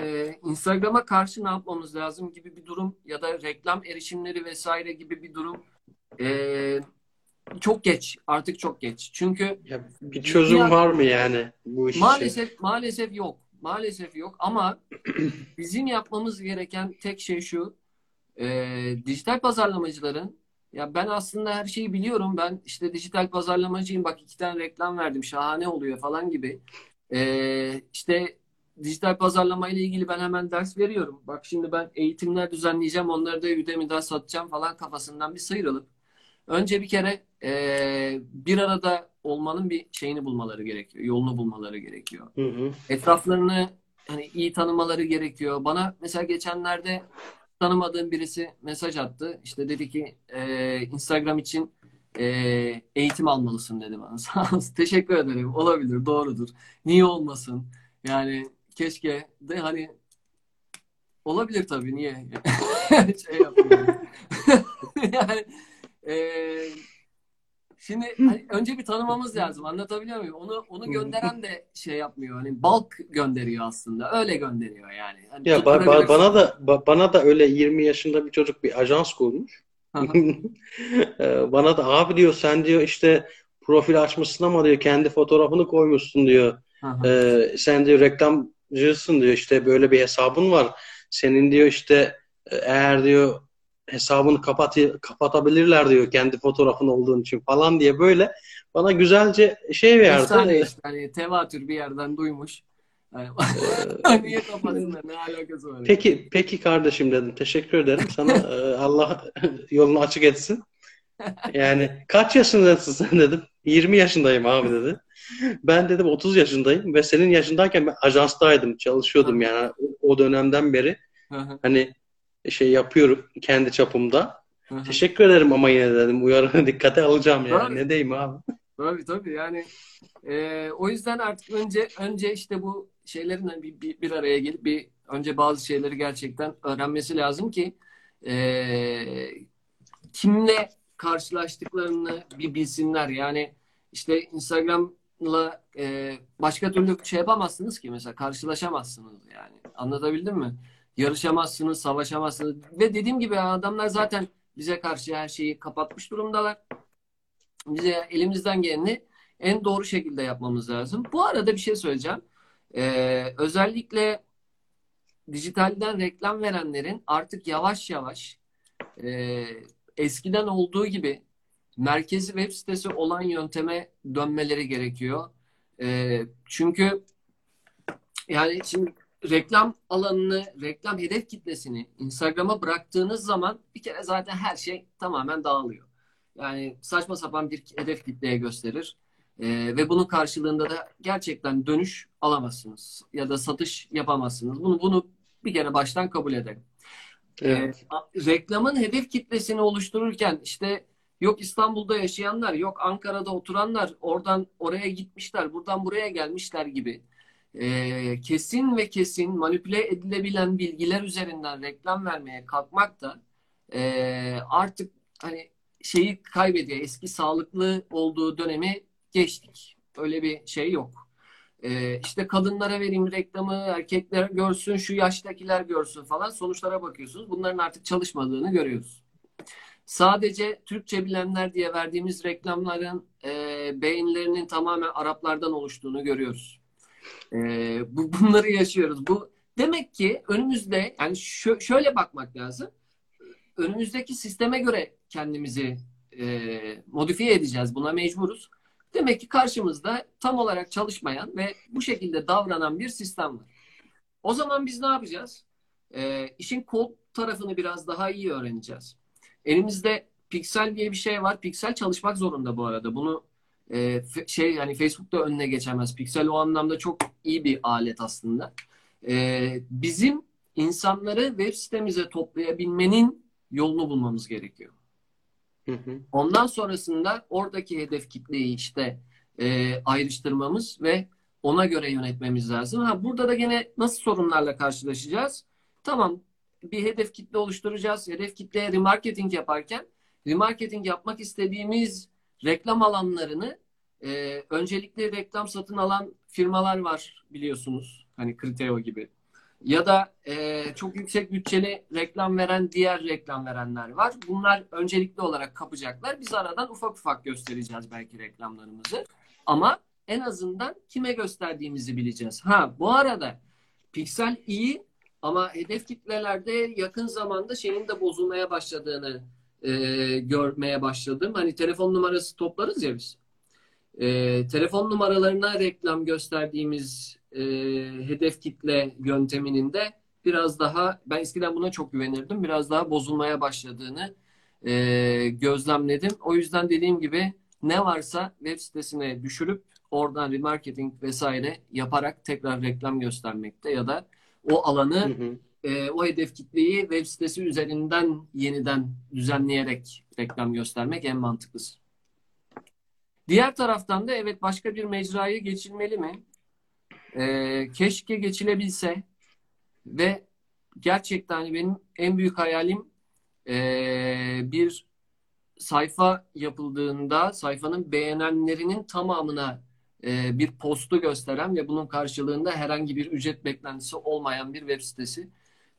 Instagram'a karşı ne yapmamız lazım gibi bir durum ya da reklam erişimleri vesaire gibi bir durum e, çok geç. Artık çok geç. Çünkü ya bir çözüm dünya, var mı yani bu iş maalesef, için? Maalesef yok. Maalesef yok ama bizim yapmamız gereken tek şey şu. E, dijital pazarlamacıların ya ben aslında her şeyi biliyorum. Ben işte dijital pazarlamacıyım. Bak iki tane reklam verdim. Şahane oluyor falan gibi. Ee, işte dijital pazarlama ile ilgili ben hemen ders veriyorum. Bak şimdi ben eğitimler düzenleyeceğim. Onları da Udemy'den satacağım falan kafasından bir sıyrılıp. Önce bir kere e, bir arada olmanın bir şeyini bulmaları gerekiyor. Yolunu bulmaları gerekiyor. Hı hı. Etraflarını hani iyi tanımaları gerekiyor. Bana mesela geçenlerde tanımadığım birisi mesaj attı. İşte dedi ki e, Instagram için e, eğitim almalısın dedi bana. Sağ olsun. Teşekkür ederim. Olabilir. Doğrudur. Niye olmasın? Yani keşke de hani olabilir tabii. Niye? şey yapmıyorum. yani e, şimdi hani önce bir tanımamız lazım. Anlatabiliyor muyum? Onu onu gönderen de şey yapmıyor. Hani bulk gönderiyor aslında. Öyle gönderiyor yani. Hani ya ba- ba- bana da ba- bana da öyle yirmi yaşında bir çocuk bir ajans kurmuş. bana da abi diyor sen diyor işte profil açmışsın ama diyor kendi fotoğrafını koymuşsun diyor. ee, sen diyor reklamcısın diyor. İşte böyle bir hesabın var. Senin diyor işte eğer diyor hesabını kapat kapatabilirler diyor kendi fotoğrafın olduğun için falan diye böyle bana güzelce şey verdi. Işte, hani tevatür bir yerden duymuş. Yani, niye kapatsınlar? Ne alakası var? Peki, yani. Peki kardeşim dedim. Teşekkür ederim. Sana Allah yolunu açık etsin. Yani kaç yaşındasın sen dedim. yirmi yaşındayım abi dedi. Ben dedim otuz yaşındayım ve senin yaşındayken ben ajanstaydım. Çalışıyordum yani o dönemden beri. Hani şey yapıyorum kendi çapımda. Hı-hı. Teşekkür ederim ama yine dedim uyarını dikkate alacağım yani. Tabii. Ne diyeyim abi? Tabii tabii yani e, o yüzden artık önce önce işte bu şeylerin bir, bir, bir araya gelip bir önce bazı şeyleri gerçekten öğrenmesi lazım ki e, kimle karşılaştıklarını bir bilsinler. Yani işte Instagram'la e, başka türlü şey yapamazsınız ki mesela karşılaşamazsınız yani. Anlatabildim mi? Yarışamazsınız, savaşamazsınız. Ve dediğim gibi adamlar zaten bize karşı her şeyi kapatmış durumdalar. Bize elimizden geleni en doğru şekilde yapmamız lazım. Bu arada bir şey söyleyeceğim. Ee, özellikle dijitalden reklam verenlerin artık yavaş yavaş e, eskiden olduğu gibi merkezi web sitesi olan yönteme dönmeleri gerekiyor. E, çünkü yani şimdi reklam alanını, reklam hedef kitlesini Instagram'a bıraktığınız zaman bir kere zaten her şey tamamen dağılıyor. Yani saçma sapan bir hedef kitleye gösterir. Ee, ve bunun karşılığında da gerçekten dönüş alamazsınız. Ya da satış yapamazsınız. Bunu bunu bir kere baştan kabul edelim. Evet. Ee, reklamın hedef kitlesini oluştururken işte yok İstanbul'da yaşayanlar, yok Ankara'da oturanlar, oradan oraya gitmişler, buradan buraya gelmişler gibi. Ee, kesin ve kesin manipüle edilebilen bilgiler üzerinden reklam vermeye kalkmak da e, artık hani şeyi kaybediyor. Eski sağlıklı olduğu dönemi geçtik. Öyle bir şey yok. Ee, işte kadınlara vereyim reklamı, erkekler görsün, şu yaştakiler görsün falan sonuçlara bakıyorsunuz. Bunların artık çalışmadığını görüyoruz. Sadece Türkçe bilenler diye verdiğimiz reklamların e, beğenilerinin tamamen Araplardan oluştuğunu görüyoruz. Ee, bu, bunları yaşıyoruz. Bu demek ki önümüzde yani şö- şöyle bakmak lazım. Önümüzdeki sisteme göre kendimizi e, modifiye edeceğiz. Buna mecburuz. Demek ki karşımızda tam olarak çalışmayan ve bu şekilde davranan bir sistem var. O zaman biz ne yapacağız? E, işin kod tarafını biraz daha iyi öğreneceğiz. Elimizde piksel diye bir şey var. Piksel çalışmak zorunda bu arada. Bunu Ee, şey yani Facebook'ta önüne geçemez. Piksel o anlamda çok iyi bir alet aslında. Ee, bizim insanları web sitemize toplayabilmenin yolunu bulmamız gerekiyor. Hı hı. Ondan sonrasında oradaki hedef kitleyi işte e, ayrıştırmamız ve ona göre yönetmemiz lazım. Ha, burada da gene nasıl sorunlarla karşılaşacağız? Tamam, bir hedef kitle oluşturacağız. Hedef kitleye remarketing yaparken remarketing yapmak istediğimiz reklam alanlarını e, öncelikli reklam satın alan firmalar var biliyorsunuz. Hani Criteo gibi. Ya da e, çok yüksek bütçeli reklam veren diğer reklam verenler var. Bunlar öncelikli olarak kapacaklar. Biz aradan ufak ufak göstereceğiz belki reklamlarımızı. Ama en azından kime gösterdiğimizi bileceğiz. Ha, bu arada piksel iyi ama hedef kitlelerde yakın zamanda şeyin de bozulmaya başladığını e, görmeye başladım. Hani telefon numarası toplarız ya biz. E, telefon numaralarına reklam gösterdiğimiz e, hedef kitle yönteminin de biraz daha, ben eskiden buna çok güvenirdim, biraz daha bozulmaya başladığını e, gözlemledim. O yüzden dediğim gibi ne varsa web sitesine düşürüp oradan remarketing vesaire yaparak tekrar reklam göstermekte ya da o alanı, hı hı. E, o hedef kitleyi web sitesi üzerinden yeniden düzenleyerek reklam göstermek en mantıklısı. Diğer taraftan da evet, başka bir mecraya geçilmeli mi? E, keşke geçilebilse ve gerçekten benim en büyük hayalim e, bir sayfa yapıldığında sayfanın beğenenlerinin tamamına e, bir postu gösteren ve bunun karşılığında herhangi bir ücret beklentisi olmayan bir web sitesi.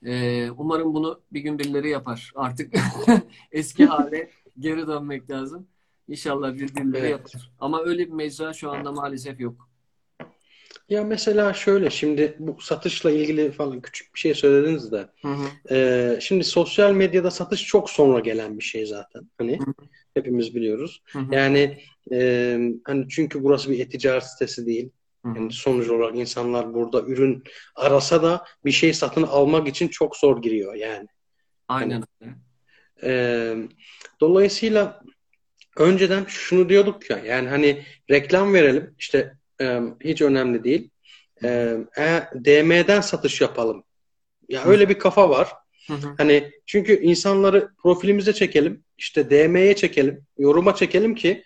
E, umarım bunu bir gün birileri yapar. Artık eski hale geri dönmek lazım. İnşallah birileri evet. yapar. Ama öyle bir mecra şu anda maalesef yok. Ya mesela şöyle, şimdi bu satışla ilgili falan küçük bir şey söylediniz de. Hı hı. E, şimdi sosyal medyada satış çok sonra gelen bir şey zaten. Hani hı hı. hepimiz biliyoruz. Hı hı. Yani e, hani çünkü burası bir e-ticaret sitesi değil. Hı hı. Yani sonuç olarak insanlar burada ürün arasa da bir şey satın almak için çok zor giriyor yani. Aynen öyle. Yani, e, dolayısıyla önceden şunu diyorduk ya, yani hani reklam verelim işte, hiç önemli değil. D M'den satış yapalım. Ya öyle bir kafa var. Hı hı. Hani çünkü insanları profilimize çekelim, işte D M'ye çekelim, yoruma çekelim ki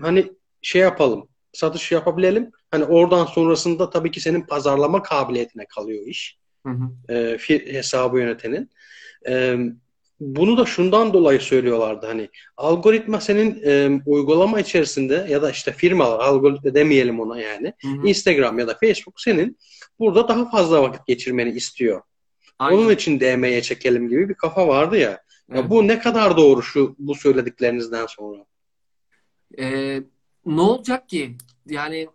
hani şey yapalım, satış yapabilelim. Hani oradan sonrasında tabii ki senin pazarlama kabiliyetine kalıyor iş. Hı hı. Hesabı yönetenin. Bunu da şundan dolayı söylüyorlardı, hani algoritma senin e, uygulama içerisinde ya da işte firmalar, algoritma demeyelim ona yani, hı hı. Instagram ya da Facebook senin burada daha fazla vakit geçirmeni istiyor. Aynen. Onun için D M'ye çekelim gibi bir kafa vardı ya. Evet. Ya bu ne kadar doğru şu bu söylediklerinizden sonra? Ee, ne olacak ki? Yani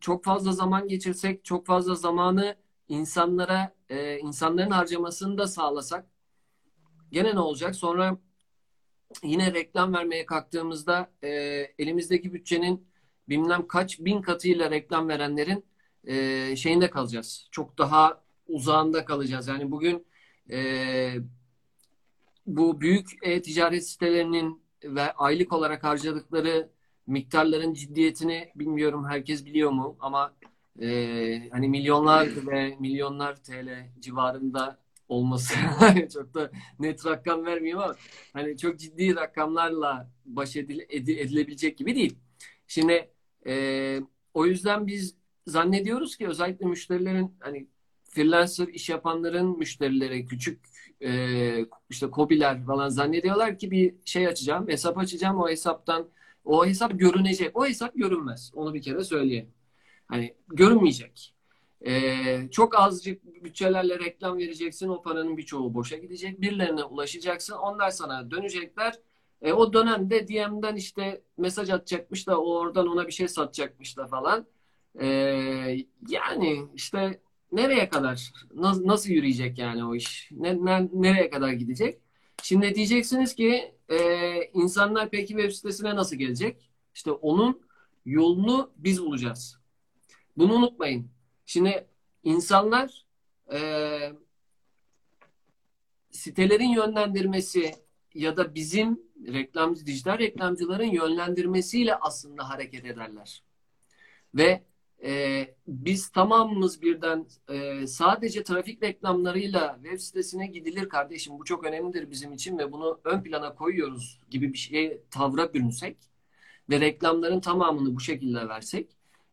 çok fazla zaman geçirsek, çok fazla zamanı insanlara, e, insanların harcamasını da sağlasak gene ne olacak? Sonra yine reklam vermeye kalktığımızda e, elimizdeki bütçenin bilmem kaç bin katıyla reklam verenlerin e, şeyinde kalacağız. Çok daha uzağında kalacağız. Yani bugün e, bu büyük e-ticaret sitelerinin ve aylık olarak harcadıkları miktarların ciddiyetini bilmiyorum herkes biliyor mu? Ama e, hani milyonlar ve milyonlar T L civarında olması çok da net rakam vermeyeyim ama hani çok ciddi rakamlarla baş edile, edilebilecek gibi değil. Şimdi e, o yüzden biz zannediyoruz ki özellikle müşterilerin, hani freelancer iş yapanların müşterileri, küçük e, işte KOBİ'ler falan zannediyorlar ki bir şey açacağım, hesap açacağım, o hesaptan o hesap görünecek. O hesap görünmez. Onu bir kere söyleyeyim. Hani görünmeyecek. Ee, çok azıcık bütçelerle reklam vereceksin, o paranın birçoğu boşa gidecek, birilerine ulaşacaksın, onlar sana dönecekler. E, o dönemde D M'den işte mesaj atacakmış da o oradan ona bir şey satacakmış da falan. Ee, yani işte nereye kadar, nasıl, nasıl yürüyecek yani o iş, ne, ne, nereye kadar gidecek? Şimdi diyeceksiniz ki e, insanlar peki web sitesine nasıl gelecek? İşte onun yolunu biz bulacağız. Bunu unutmayın. Şimdi insanlar e, sitelerin yönlendirmesi ya da bizim reklamcı, dijital reklamcıların yönlendirmesiyle aslında hareket ederler. Ve e, biz tamamımız birden e, sadece trafik reklamlarıyla web sitesine gidilir kardeşim, bu çok önemlidir bizim için ve bunu ön plana koyuyoruz gibi bir şey tavra bürünsek ve reklamların tamamını bu şekilde versek,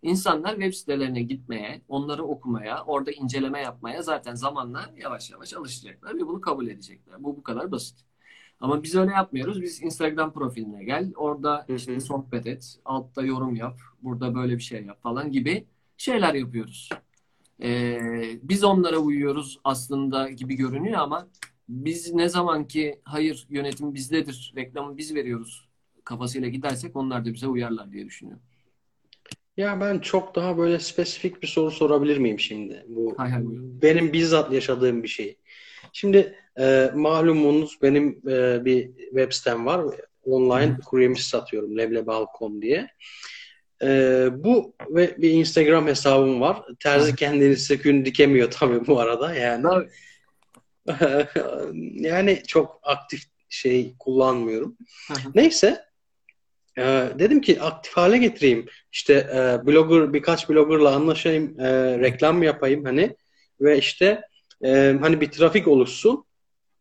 İnsanlar web sitelerine gitmeye, onları okumaya, orada inceleme yapmaya zaten zamanla yavaş yavaş alışacaklar ve bunu kabul edecekler. Bu bu kadar basit. Ama biz öyle yapmıyoruz. Biz Instagram profiline gel, orada işte sohbet et, altta yorum yap, burada böyle bir şey yap falan gibi şeyler yapıyoruz. e, biz onlara uyuyoruz aslında gibi görünüyor ama biz ne zaman ki hayır yönetim bizdedir, reklamı biz veriyoruz kafasıyla gidersek onlar da bize uyarlar diye düşünüyorum. Ya ben çok daha böyle spesifik bir soru sorabilir miyim şimdi? Bu hay hay. Benim bizzat yaşadığım bir şey. Şimdi e, malumunuz benim e, bir web sitem var. Online kuryemisi satıyorum. leblebi nokta com diye. E, bu ve bir Instagram hesabım var. Terzi kendini sökün dikemiyor tabii bu arada. Yani yani çok aktif şey kullanmıyorum. Neyse. Ee, dedim ki aktif hale getireyim. İşte e, blogger, birkaç bloggerla anlaşayım, e, reklam yapayım hani ve işte e, hani bir trafik oluşsun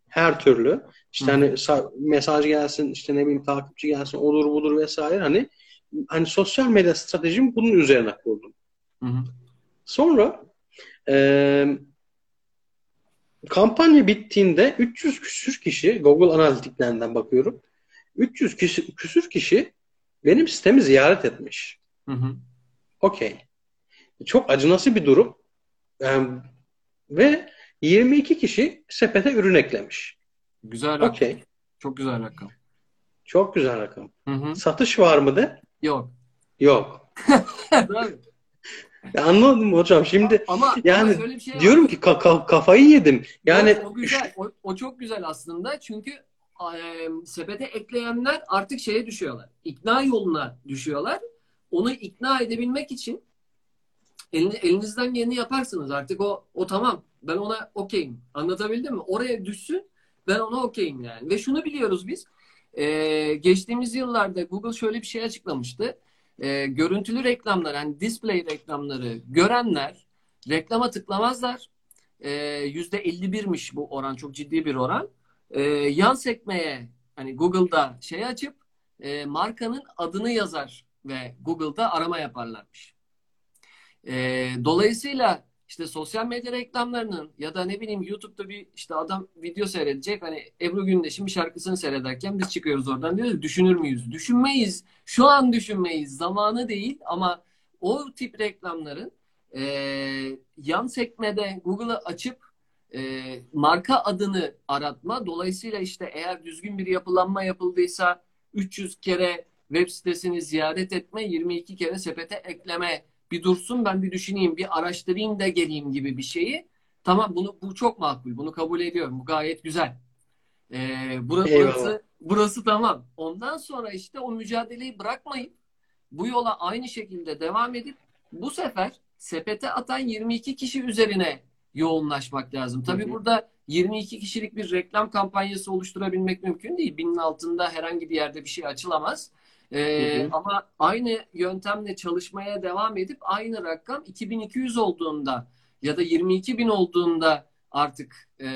her türlü. İşte Hı. hani mesaj gelsin, işte ne bileyim takipçi gelsin, olur budur vesaire hani hani sosyal medya stratejimi bunun üzerine kurdum. Hı hı. Sonra e, kampanya bittiğinde üç yüz küsür kişi, Google Analytic'lerden bakıyorum. üç yüz küsür kişi benim sitemi ziyaret etmiş. Hı hı. Okey. Çok acınası bir durum. Ee, ve yirmi iki kişi sepete ürün eklemiş. Güzel rakam. Okay. Çok güzel rakam. Çok güzel rakam. Hı hı. Satış var mı de? Yok. Yok. Anladım hocam. Şimdi ama, yani ama bir şey diyorum var. Ki ka- kafayı yedim. Yani o, o güzel. O, o çok güzel aslında. Çünkü sepete ekleyenler artık şeye düşüyorlar. İkna yoluna düşüyorlar. Onu ikna edebilmek için elinizden geleni yaparsınız. Artık o o tamam. Ben ona okeyim. Anlatabildim mi? Oraya düşsün. Ben ona okeyim yani. Ve şunu biliyoruz biz. Ee, geçtiğimiz yıllarda Google şöyle bir şey açıklamıştı. Ee, görüntülü reklamlar, yani display reklamları görenler reklama tıklamazlar. Ee, yüzde elli birmiş bu oran. Çok ciddi bir oran. Ee, yan sekmeye hani Google'da şey açıp e, markanın adını yazar ve Google'da arama yaparlarmış. Ee, dolayısıyla işte sosyal medya reklamlarının ya da ne bileyim YouTube'da bir işte adam video seyredecek hani Ebru Gündeş'in bir şarkısını seyrederken biz çıkıyoruz oradan diyoruz düşünür müyüz? Düşünmeyiz. Şu an düşünmeyiz. Zamanı değil ama o tip reklamların e, yan sekmede Google'ı açıp E, marka adını aratma. Dolayısıyla işte eğer düzgün bir yapılanma yapıldıysa üç yüz kere web sitesini ziyaret etme, yirmi iki kere sepete ekleme, bir dursun ben bir düşüneyim, bir araştırayım da geleyim gibi bir şeyi. Tamam bunu bu çok makul. Bunu kabul ediyorum. Bu gayet güzel. E, burası, burası, burası tamam. Ondan sonra işte o mücadeleyi bırakmayıp bu yola aynı şekilde devam edip bu sefer sepete atan yirmi iki kişi üzerine yoğunlaşmak lazım. Tabii hı hı. Burada yirmi iki kişilik bir reklam kampanyası oluşturabilmek mümkün değil. Binin altında herhangi bir yerde bir şey açılamaz. Ee, hı hı. Ama aynı yöntemle çalışmaya devam edip aynı rakam iki bin iki yüz olduğunda ya da yirmi iki bin olduğunda artık e,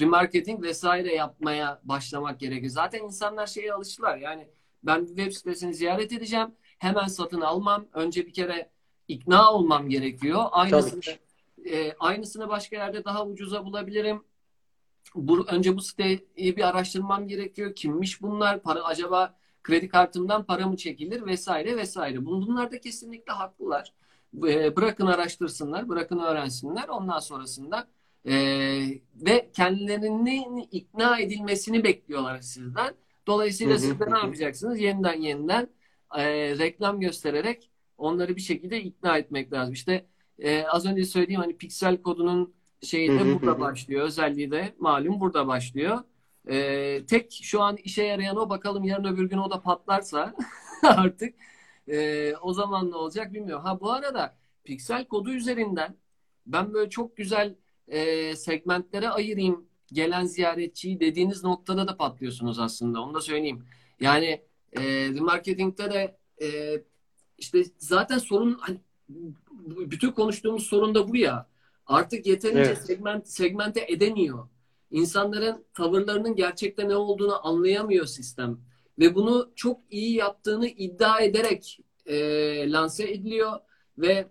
remarketing vesaire yapmaya başlamak gerekir. Zaten insanlar şeye alıştılar. Yani ben web sitesini ziyaret edeceğim. Hemen satın almam. Önce bir kere ikna olmam gerekiyor. Aynısını E, aynısını başka yerde daha ucuza bulabilirim. Bu, önce bu siteyi bir araştırmam gerekiyor. Kimmiş bunlar? Para, acaba kredi kartımdan para mı çekilir? Vesaire vesaire. Bunlar da kesinlikle haklılar. E, bırakın araştırsınlar, bırakın öğrensinler. Ondan sonrasında e, ve kendilerinin ikna edilmesini bekliyorlar sizden. Dolayısıyla siz de ne yapacaksınız? Yeniden yeniden e, reklam göstererek onları bir şekilde ikna etmek lazım. İşte Ee, az önce söylediğim hani piksel kodunun şeyi de burada başlıyor. Özelliği de malum burada başlıyor. Ee, tek şu an işe yarayan o. Bakalım yarın öbür gün o da patlarsa artık e, o zaman ne olacak bilmiyorum. Ha bu arada piksel kodu üzerinden ben böyle çok güzel e, segmentlere ayırayım gelen ziyaretçiyi dediğiniz noktada da patlıyorsunuz aslında. Onu da söyleyeyim. Yani e, remarketing'te de e, işte zaten sorun hani bütün konuştuğumuz sorun da bu ya. Artık yeterince evet. segment, segmente edemiyor. İnsanların tavırlarının gerçekte ne olduğunu anlayamıyor sistem. Ve bunu çok iyi yaptığını iddia ederek e, lanse ediliyor. Ve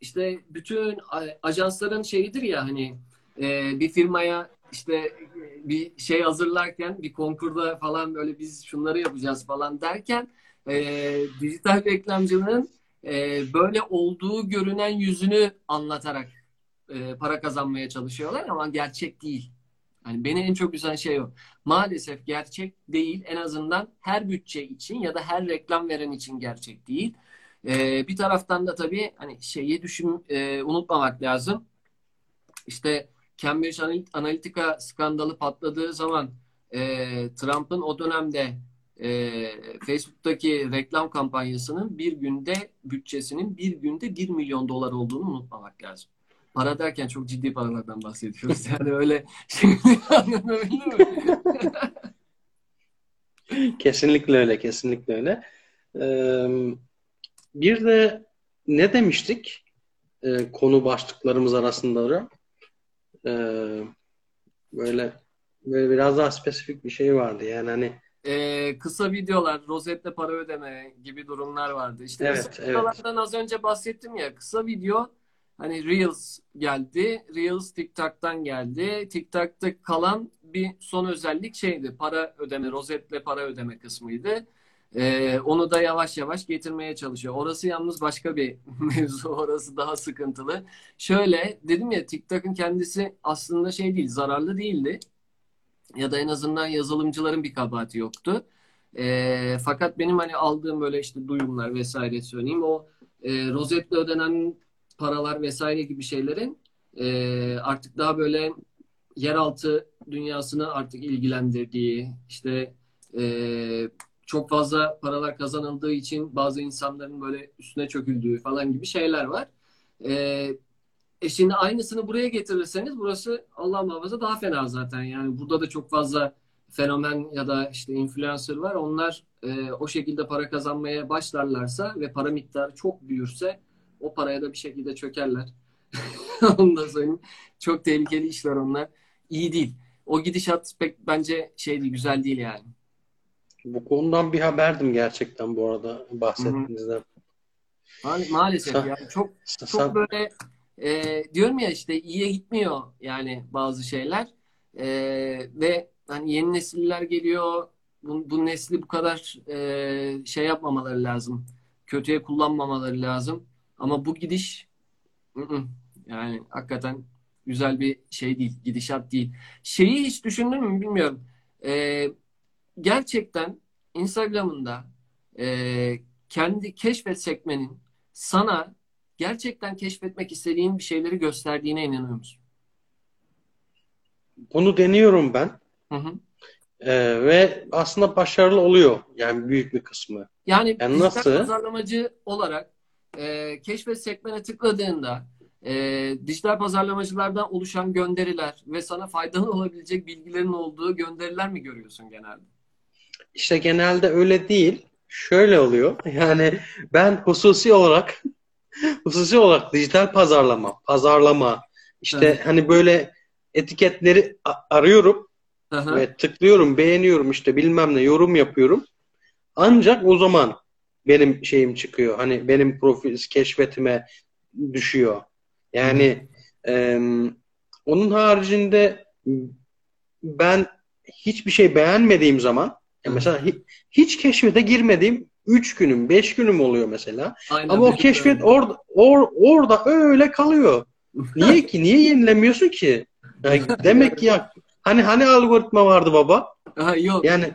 işte bütün ajansların şeyidir ya hani e, bir firmaya işte bir şey hazırlarken bir konkurda falan böyle biz şunları yapacağız falan derken e, dijital reklamcının e, böyle olduğu görünen yüzünü anlatarak e, para kazanmaya çalışıyorlar ama gerçek değil. Yani beni en çok üzen şey o. Maalesef gerçek değil. En azından her bütçe için ya da her reklam veren için gerçek değil. Ee, bir taraftan da tabii hani şeyi düşün, e, unutmamak lazım. İşte Cambridge Analytica skandalı patladığı zaman e, Trump'ın o dönemde e, Facebook'taki reklam kampanyasının bir günde bütçesinin bir günde bir milyon dolar olduğunu unutmamak lazım. Para derken çok ciddi paralardan bahsediyoruz. Yani öyle şey anlatabildim mi? Kesinlikle öyle, kesinlikle öyle. Ee, bir de ne demiştik ee, konu başlıklarımız arasında? Ee, böyle, böyle biraz daha spesifik bir şey vardı. Yani hani Ee, kısa videolar, rozetle para ödeme gibi durumlar vardı. İşte evet, kısa videolardan evet. Az önce bahsettim ya. Kısa video hani Reels geldi. Reels TikTok'tan geldi. TikTok'ta kalan bir son özellik şeydi. Para ödeme, rozetle para ödeme kısmıydı. Ee, onu da yavaş yavaş getirmeye çalışıyor. Orası yalnız başka bir mevzu. Orası daha sıkıntılı. Şöyle dedim ya, TikTok'ın kendisi aslında şey değil, zararlı değildi. Ya da en azından yazılımcıların bir kabahati yoktu. Ee, fakat benim hani aldığım böyle işte duyumlar vesaire söyleyeyim. O e, rozetle ödenen paralar vesaire gibi şeylerin e, artık daha böyle yeraltı dünyasını artık ilgilendirdiği, işte e, çok fazla paralar kazanıldığı için bazı insanların böyle üstüne çöküldüğü falan gibi şeyler var. E, e şimdi aynısını buraya getirirseniz burası Allah muhafaza daha fena zaten. Yani burada da çok fazla fenomen ya da işte influencer var. Onlar e, o şekilde para kazanmaya başlarlarsa ve para miktarı çok büyürse o paraya da bir şekilde çökerler. Ondan sonra çok tehlikeli işler onlar. İyi değil. O gidişat pek bence şey değil, güzel değil yani. Bu konudan bir haberdim gerçekten bu arada bahsettiğinizden. Ma- maalesef ya. Çok, çok böyle e, diyorum ya işte iyiye gitmiyor yani bazı şeyler. E, ve hani yeni nesiller geliyor. Bu, bu nesli bu kadar e, şey yapmamaları lazım. Kötüye kullanmamaları lazım. Ama bu gidiş yani hakikaten güzel bir şey değil. Gidişat değil. Şeyi hiç düşündün mü bilmiyorum. Ee, gerçekten Instagram'ında e, kendi keşfet sekmenin sana gerçekten keşfetmek istediğin bir şeyleri gösterdiğine inanıyor musun? Bunu deniyorum ben. Hı hı. Ee, ve aslında başarılı oluyor. Yani büyük bir kısmı. Yani, yani dijital pazarlamacı olarak E, keşfet sekmene tıkladığında e, dijital pazarlamacılardan oluşan gönderiler ve sana faydalı olabilecek bilgilerin olduğu gönderiler mi görüyorsun genelde? İşte genelde öyle değil. Şöyle oluyor. Yani ben hususi olarak hususi olarak dijital pazarlama, pazarlama işte evet. Hani böyle etiketleri arıyorum. Aha. Ve tıklıyorum, beğeniyorum işte bilmem ne, yorum yapıyorum. Ancak o zaman benim şeyim çıkıyor. Hani benim profil keşfetime düşüyor. Yani e, onun haricinde ben hiçbir şey beğenmediğim zaman mesela hiç, hiç keşfete girmediğim üç günüm, beş günüm oluyor mesela. Aynen. Ama o keşfet orada or, orada öyle kalıyor. Niye ki? Niye yenilemiyorsun ki? Yani demek ki ya hani hani algoritma vardı baba. Aha, yok. Yani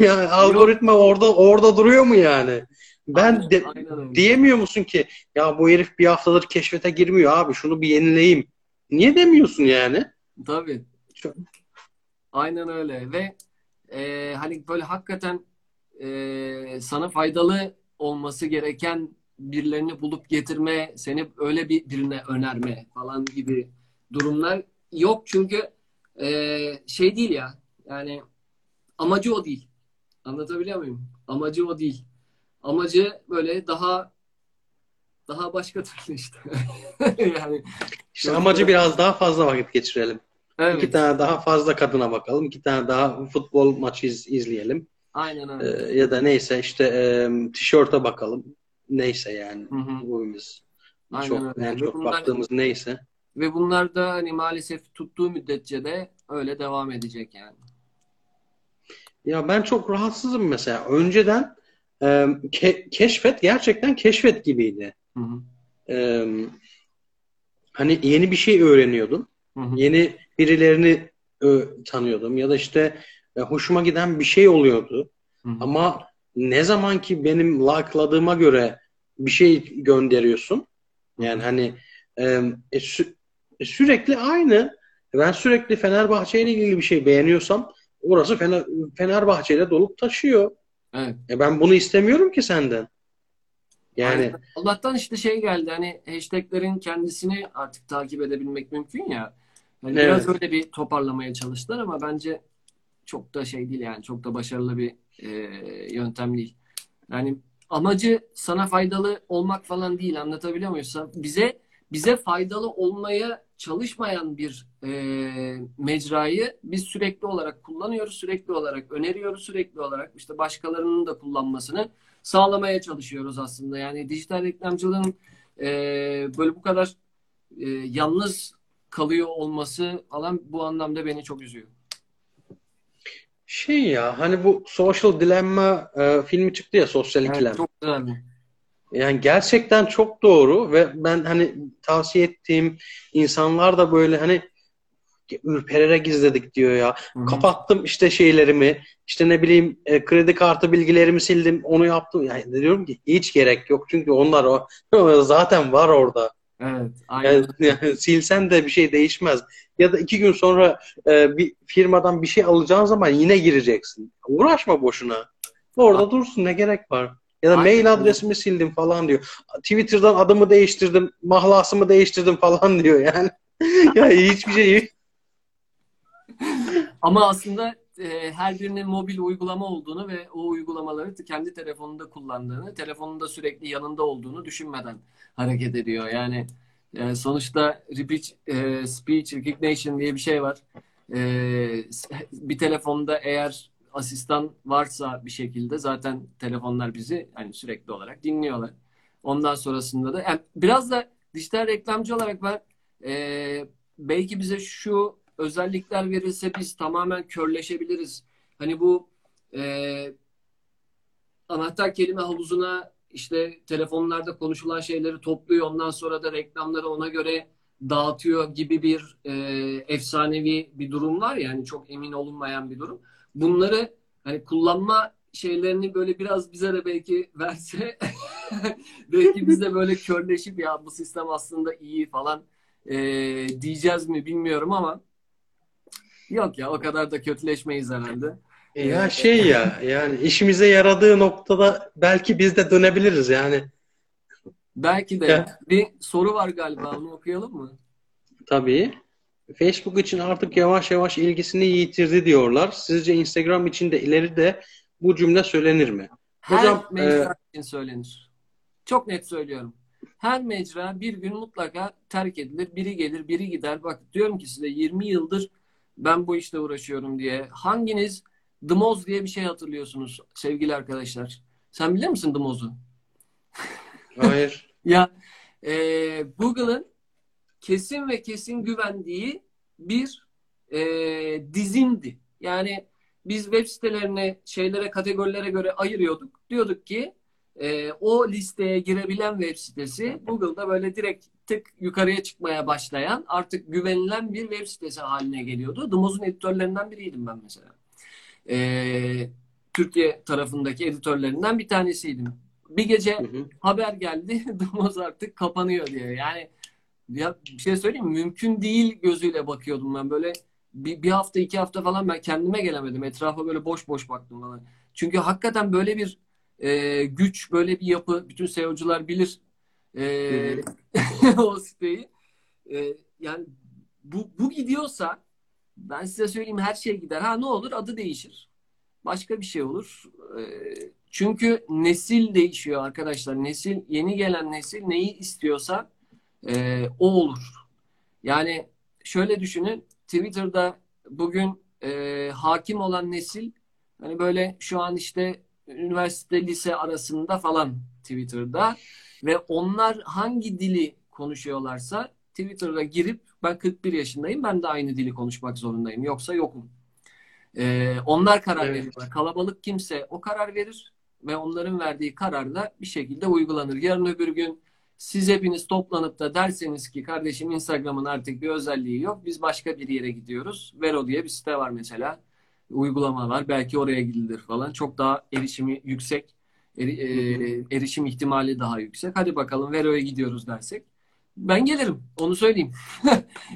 yani algoritma Yok. orada orada duruyor mu yani? Ben aynen, de, aynen. Diyemiyor musun ki ya bu herif bir haftadır keşfete girmiyor abi, şunu bir yenileyim. Niye demiyorsun yani? Tabii. Şu... Aynen öyle ve e, hani böyle hakikaten e, sana faydalı olması gereken birilerini bulup getirme, seni öyle bir birine önerme falan gibi durumlar yok çünkü e, şey değil ya yani. Amacı o değil. Anlatabiliyor muyum? Amacı o değil. Amacı böyle daha daha başka türlü işte. Yani işte amacı da... biraz daha fazla vakit geçirelim. Evet. İki tane daha fazla kadına bakalım. İki tane daha futbol maçı iz, izleyelim. Aynen öyle. Ee, ya da neyse işte e, tişörte bakalım. Neyse yani. Bugünümüz çok, yani çok bunlar, baktığımız neyse. Ve bunlar da hani maalesef tuttuğu müddetçe de öyle devam edecek yani. Ya ben çok rahatsızım mesela. Önceden e, ke, keşfet gerçekten keşfet gibiydi. Hı hı. E, hani yeni bir şey öğreniyordum. Hı hı. Yeni birilerini ö, tanıyordum ya da işte e, hoşuma giden bir şey oluyordu. Hı hı. Ama ne zaman ki benim like'ladığıma göre bir şey gönderiyorsun. Yani hani e, e, sü, e, sürekli aynı. Ben sürekli Fenerbahçe ile ilgili bir şey beğeniyorsam orası Fener, Fenerbahçe ile dolup taşıyor. Evet. E ben bunu istemiyorum ki senden. Yani aynen. Allah'tan işte şey geldi, hani hashtaglerin kendisini artık takip edebilmek mümkün ya. Yani evet. Biraz öyle bir toparlamaya çalıştılar ama bence çok da şey değil yani, çok da başarılı bir e, yöntem değil. Yani amacı sana faydalı olmak falan değil, anlatabiliyor muyuz? Bize bize faydalı olmaya çalışmayan bir e, mecrayı biz sürekli olarak kullanıyoruz, sürekli olarak öneriyoruz, sürekli olarak işte başkalarının da kullanmasını sağlamaya çalışıyoruz aslında. Yani dijital reklamcılığın e, böyle bu kadar e, yalnız kalıyor olması falan bu anlamda beni çok üzüyor. Şey ya, hani bu Social Dilemma e, filmi çıktı ya, Sosyal İkilem. Evet, çok güzel. Yani gerçekten çok doğru ve ben hani tavsiye ettiğim insanlar da böyle hani ürpererek izledik diyor ya. Hı-hı. Kapattım işte şeylerimi, işte ne bileyim e, kredi kartı bilgilerimi sildim, onu yaptım. Yani diyorum ki hiç gerek yok çünkü onlar o, zaten var orada. Evet, aynen. Yani, yani silsen de bir şey değişmez. Ya da iki gün sonra e, bir firmadan bir şey alacağın zaman yine gireceksin. Uğraşma boşuna. Orada ha. dursun, ne gerek var? Ya da aynen. mail adresimi sildim falan diyor. Twitter'dan adımı değiştirdim, mahlasımı değiştirdim falan diyor yani. Ya hiçbir şey. Ama aslında e, her birinin mobil uygulama olduğunu ve o uygulamaları kendi telefonunda kullandığını, telefonunda sürekli yanında olduğunu düşünmeden hareket ediyor. Yani e, sonuçta repeat e, speech recognition diye bir şey var. E, bir telefonda eğer asistan varsa bir şekilde zaten telefonlar bizi hani sürekli olarak dinliyorlar. Ondan sonrasında da yani biraz da dijital reklamcı olarak ben e, belki bize şu özellikler verilse biz tamamen körleşebiliriz. Hani bu e, anahtar kelime havuzuna işte telefonlarda konuşulan şeyleri topluyor, ondan sonra da reklamları ona göre dağıtıyor gibi bir e, efsanevi bir durum var ya, yani çok emin olunmayan bir durum. Bunları hani kullanma şeylerini böyle biraz bize de belki verse belki biz de böyle körleşip ya bu sistem aslında iyi falan e, diyeceğiz mi bilmiyorum ama yok ya, o kadar da kötüleşmeyiz herhalde. Ya şey ya yani işimize yaradığı noktada belki biz de dönebiliriz yani. Belki de. Ya. Bir soru var galiba, onu okuyalım mı? Tabii. Facebook için artık yavaş yavaş ilgisini yitirdi diyorlar. Sizce Instagram için de ileride bu cümle söylenir mi? Her Hocam, mecra e... için söylenir. Çok net söylüyorum. Her mecra bir gün mutlaka terk edilir. Biri gelir, biri gider. Bak diyorum ki size yirmi yıldır ben bu işle uğraşıyorum diye. Hanginiz Dmoz diye bir şey hatırlıyorsunuz sevgili arkadaşlar? Sen bilir misin Dmoz'u? Hayır. Ya e, Google'ın kesin ve kesin güvendiği bir e, dizindi. Yani biz web sitelerini şeylere, kategorilere göre ayırıyorduk. Diyorduk ki e, o listeye girebilen web sitesi Google'da böyle direkt tık yukarıya çıkmaya başlayan, artık güvenilen bir web sitesi haline geliyordu. Dmoz'un editörlerinden biriydim ben mesela. E, Türkiye tarafındaki editörlerinden bir tanesiydim. Bir gece hı hı. haber geldi Dmoz artık kapanıyor diye. Yani ya bir şey söyleyeyim, mümkün değil gözüyle bakıyordum ben böyle bir, bir hafta iki hafta falan ben kendime gelemedim, etrafa böyle boş boş baktım falan. Çünkü hakikaten böyle bir e, güç, böyle bir yapı, bütün S E O'cular bilir e, o siteyi. E, yani bu, bu gidiyorsa ben size söyleyeyim her şey gider. Ha ne olur, adı değişir, başka bir şey olur. E, çünkü nesil değişiyor arkadaşlar, nesil, yeni gelen nesil neyi istiyorsa Ee, o olur. Yani şöyle düşünün, Twitter'da bugün e, hakim olan nesil hani böyle şu an işte üniversite lise arasında falan Twitter'da ve onlar hangi dili konuşuyorlarsa Twitter'a girip ben kırk bir yaşındayım, ben de aynı dili konuşmak zorundayım, yoksa yokum. Ee, onlar karar evet. verirler. Kalabalık kimse o karar verir. ve onların verdiği karar da bir şekilde uygulanır. Yarın öbür gün siz hepiniz toplanıp da derseniz ki kardeşim Instagram'ın artık bir özelliği yok, biz başka bir yere gidiyoruz. Vero diye bir site var mesela. Uygulama var. Belki oraya gidilir falan. Çok daha erişimi yüksek. Eri, e, erişim ihtimali daha yüksek. Hadi bakalım Vero'ya gidiyoruz dersek. Ben gelirim. Onu söyleyeyim.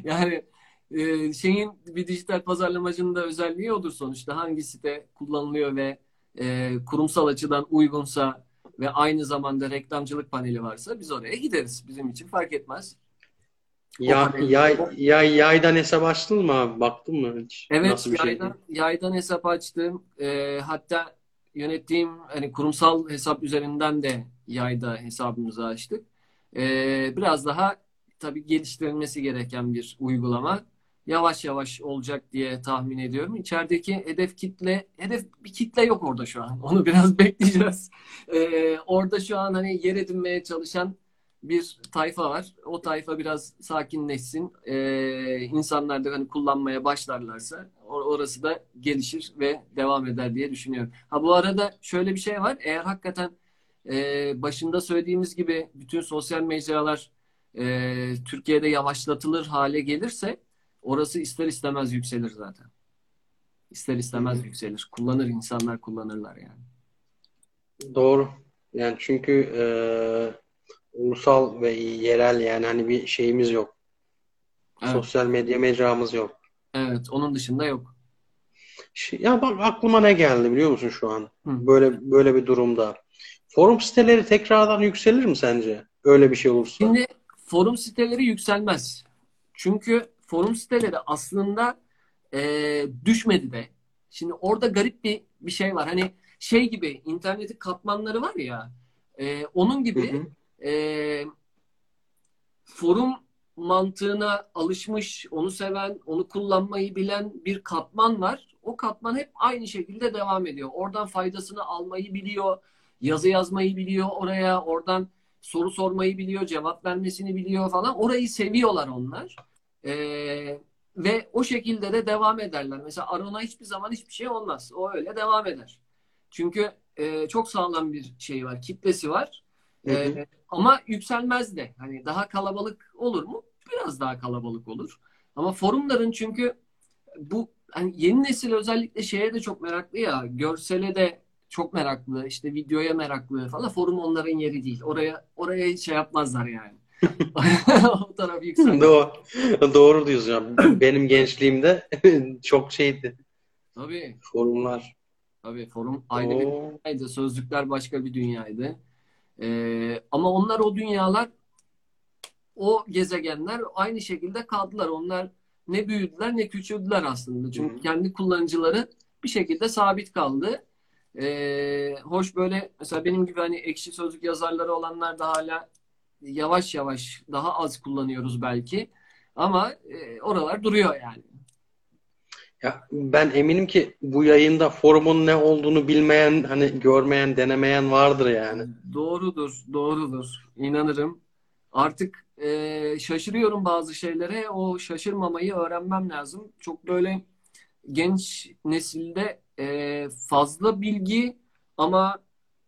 Yani e, şeyin bir dijital pazarlamacının da özelliği odur sonuçta. Hangi site kullanılıyor ve e, kurumsal açıdan uygunsa ve aynı zamanda reklamcılık paneli varsa biz oraya gideriz. Bizim için fark etmez. Ya, yay, yay, yaydan hesap açtın mı abi? Baktın mı hiç? Evet, nasıl bir yaydan, şeydi? Yaydan hesap açtım. E, hatta yönettiğim hani kurumsal hesap üzerinden de yayda hesabımızı açtık. E, biraz daha tabii geliştirilmesi gereken bir uygulama. Yavaş yavaş olacak diye tahmin ediyorum. İçerideki hedef kitle, hedef bir kitle yok orada şu an. Onu biraz bekleyeceğiz. E, orada şu an hani yer edinmeye çalışan bir tayfa var. O tayfa biraz sakinleşsin. Ee, insanlar da hani kullanmaya başlarlarsa orası da gelişir ve devam eder diye düşünüyorum. Ha bu arada şöyle bir şey var. Eğer hakikaten e, başında söylediğimiz gibi bütün sosyal mecralar e, Türkiye'de yavaşlatılır hale gelirse orası ister istemez yükselir zaten. İster istemez yükselir. Kullanır insanlar, kullanırlar yani. Doğru. Yani çünkü eee ulusal ve yerel yani hani bir şeyimiz yok. Evet. Sosyal medya mecramız yok. Evet. Onun dışında yok. Ya bak aklıma ne geldi biliyor musun şu an? Hı. Böyle böyle bir durumda. Forum siteleri tekrardan yükselir mi sence? Öyle bir şey olursa. Şimdi forum siteleri yükselmez. Çünkü forum siteleri aslında ee, düşmedi de. Şimdi orada garip bir bir şey var. Hani şey gibi internetin katmanları var ya. E, onun gibi hı hı. E, forum mantığına alışmış, onu seven, onu kullanmayı bilen bir katman var. O katman hep aynı şekilde devam ediyor. Oradan faydasını almayı biliyor, yazı yazmayı biliyor oraya, oradan soru sormayı biliyor, cevap vermesini biliyor falan. Orayı seviyorlar onlar. E, ve o şekilde de devam ederler. Mesela Aron'a hiçbir zaman hiçbir şey olmaz. O öyle devam eder. Çünkü e, çok sağlam bir şey var, kitlesi var. Ee, ama yükselmez de. Hani daha kalabalık olur mu? Biraz daha kalabalık olur. Ama forumların çünkü bu hani yeni nesil özellikle şeye de çok meraklı ya. Görsele de çok meraklı. İşte videoya meraklı falan. Forum onların yeri değil. Oraya oraya şey yapmazlar yani. O taraf yükselmez. Doğru. Doğru diyorsun ya. Benim gençliğimde çok şeydi. Tabii. Forumlar. Tabii forum ayrı bir dünyaydı. Sözlükler başka bir dünyaydı. Ee, ama onlar o dünyalar, o gezegenler aynı şekilde kaldılar. Onlar ne büyüdüler ne küçüldüler aslında. Çünkü kendi kullanıcıları bir şekilde sabit kaldı. Ee, hoş böyle mesela benim gibi hani ekşi sözlük yazarları olanlar da hala yavaş yavaş daha az kullanıyoruz belki. Ama e, oralar duruyor yani. Ya ben eminim ki bu yayında forumun ne olduğunu bilmeyen, hani görmeyen, denemeyen vardır yani. Doğrudur, doğrudur. İnanırım. Artık e, şaşırıyorum bazı şeylere. O şaşırmamayı öğrenmem lazım. Çok böyle genç nesilde e, fazla bilgi ama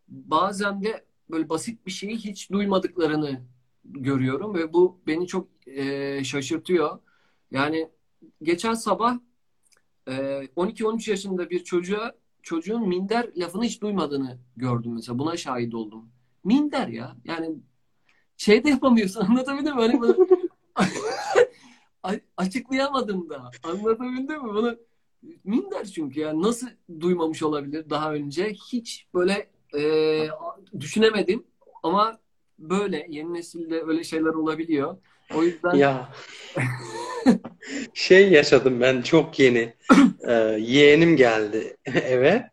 bazen de böyle basit bir şeyi hiç duymadıklarını görüyorum ve bu beni çok e, şaşırtıyor. Yani geçen sabah on iki on üç yaşında bir çocuğa çocuğun minder lafını hiç duymadığını gördüm mesela. Buna şahit oldum. Minder ya. Yani şey de yapamıyorsun. Anlatabildim mi? Hani bunu açıklayamadım da. Anlatabildim mi? Bunu minder çünkü yani nasıl duymamış olabilir daha önce? Hiç böyle e, düşünemedim. Ama böyle yeni nesilde öyle şeyler olabiliyor. O yüzden ya şey yaşadım ben çok yeni. ee, yeğenim geldi eve.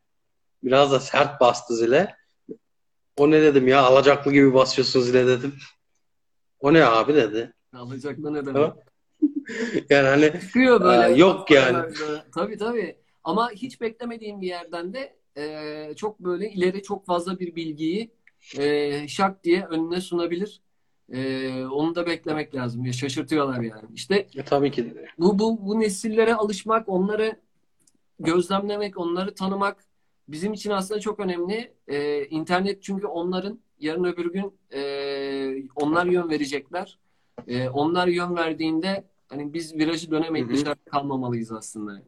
Biraz da sert bastı zile. O ne dedim ya, alacaklı gibi basıyorsun zile dedim. O ne abi dedi. Alacaklı ne demek? Yani hani böyle, yok yani. Tabii tabii. Ama hiç beklemediğim bir yerden de e, çok böyle ileri çok fazla bir bilgiyi e, şak diye önüne sunabilir. Ee, onu da beklemek lazım. Ya şaşırtıyorlar yani. İşte ya, tabii ki bu bu bu nesillere alışmak, onları gözlemlemek, onları tanımak bizim için aslında çok önemli. E, internet çünkü onların, yarın öbür gün e, onlar yön verecekler. E, onlar yön verdiğinde hani biz virajı dönemeyiz, dışarıda kalmamalıyız aslında.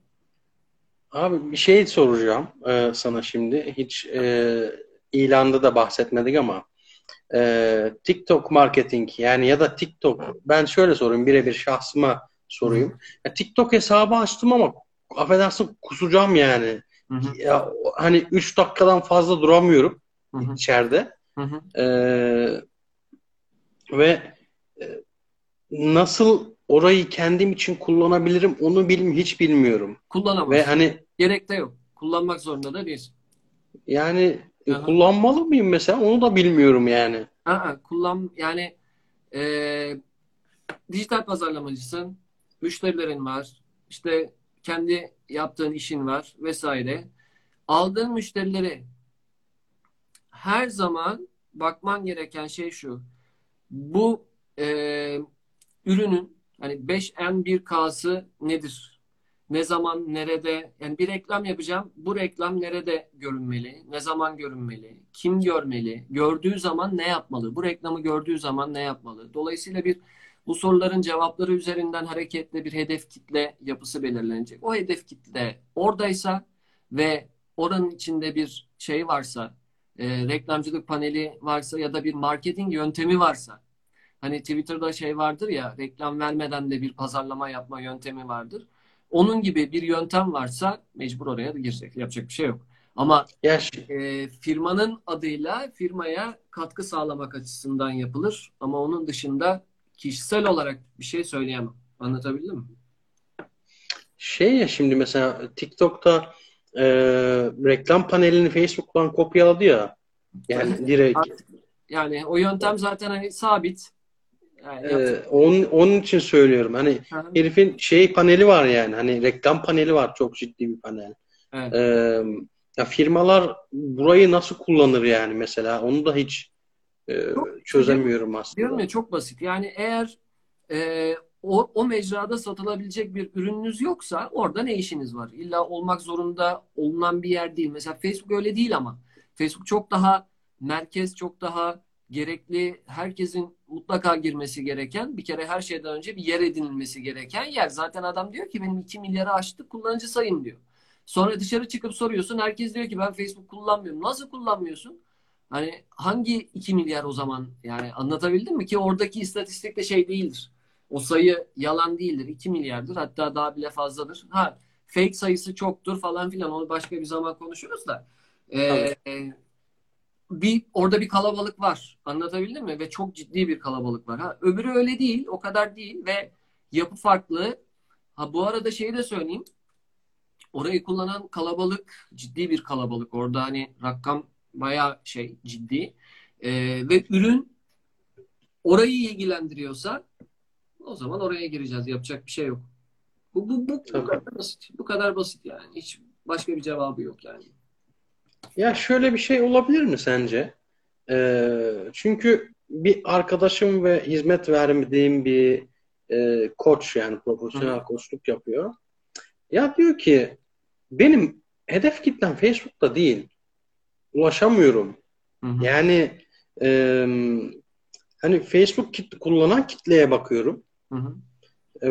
Abi bir şey soracağım e, sana şimdi. Hiç e, ilanda da bahsetmedik ama e, TikTok marketing yani ya da TikTok, ben şöyle sorayım, birebir şahsıma sorayım. Ya, TikTok hesabı açtım ama affedersin kusacağım yani. Hı hı. Ya, hani üç dakikadan fazla duramıyorum, hı hı, içeride. Hı hı. Ee, ve nasıl orayı kendim için kullanabilirim onu bilm hiç bilmiyorum. Kullanamazsın. Ve hani gerek de yok. Kullanmak zorunda da değil. Yani aha, kullanmalı mıyım mesela, onu da bilmiyorum yani. Aha, kullan yani e, dijital pazarlamacısın, müşterilerin var, işte kendi yaptığın işin var vesaire. Aldığın müşterileri her zaman bakman gereken şey şu. Bu e, ürünün hani beş en bir K'sı nedir? Ne zaman, nerede? Yani bir reklam yapacağım. Bu reklam nerede görünmeli? Ne zaman görünmeli? Kim görmeli? Gördüğü zaman ne yapmalı? Bu reklamı gördüğü zaman ne yapmalı? Dolayısıyla bir bu soruların cevapları üzerinden hareketle bir hedef kitle yapısı belirlenecek. O hedef kitle oradaysa ve oranın içinde bir şey varsa, e, reklamcılık paneli varsa ya da bir marketing yöntemi varsa, hani Twitter'da şey vardır ya, reklam vermeden de bir pazarlama yapma yöntemi vardır. Onun gibi bir yöntem varsa mecbur oraya da girecek. Yapacak bir şey yok. Ama e, firmanın adıyla firmaya katkı sağlamak açısından yapılır. Ama onun dışında kişisel olarak bir şey söyleyemem. Anlatabildim mi? Şey ya, şimdi mesela TikTok'ta e, reklam panelini Facebook'tan kopyaladı ya. Yani evet, direkt. Artık, yani o yöntem zaten hani sabit. Yani ee, onun, onun için söylüyorum. Hani aha, herifin şey paneli var yani. Hani reklam paneli var. Çok ciddi bir panel. Evet. Ee, ya firmalar burayı nasıl kullanır yani mesela? Onu da hiç e, çok, çözemiyorum diyorum, aslında. Diyorum ya, çok basit. Yani eğer e, o, o mecrada satılabilecek bir ürününüz yoksa orada ne işiniz var? İlla olmak zorunda olunan bir yer değil. Mesela Facebook öyle değil ama. Facebook çok daha merkez, çok daha gerekli, herkesin mutlaka girmesi gereken, bir kere her şeyden önce bir yer edinilmesi gereken yer. Zaten adam diyor ki benim iki milyarı aştı kullanıcı sayım diyor. Sonra dışarı çıkıp soruyorsun, herkes diyor ki ben Facebook kullanmıyorum. Nasıl kullanmıyorsun? Hani hangi iki milyar o zaman? Yani anlatabildim mi ki oradaki istatistik de şey değildir. O sayı yalan değildir. iki milyardır, hatta daha bile fazladır. Ha, fake sayısı çoktur falan filan, onu başka bir zaman konuşuruz da. Evet. Ee, Bir, orada bir kalabalık var. Anlatabildim mi? Ve çok ciddi bir kalabalık var. Ha, öbürü öyle değil. O kadar değil. Ve yapı farklı. Ha, bu arada şeyi de söyleyeyim. Orayı kullanan kalabalık ciddi bir kalabalık. Orada hani rakam bayağı şey ciddi. Ee, ve ürün orayı ilgilendiriyorsa o zaman oraya gireceğiz. Yapacak bir şey yok. Bu, bu, bu, bu kadar basit. Bu kadar basit yani. Hiç başka bir cevabı yok yani. Ya şöyle bir şey olabilir mi sence? Ee, çünkü bir arkadaşım ve hizmet verdiğim bir e, koç, yani profesyonel koçluk yapıyor. Ya diyor ki benim hedef kitlem Facebook'ta değil. Ulaşamıyorum. Hı hı. Yani e, hani Facebook kit- kullanan kitleye bakıyorum. Hı hı.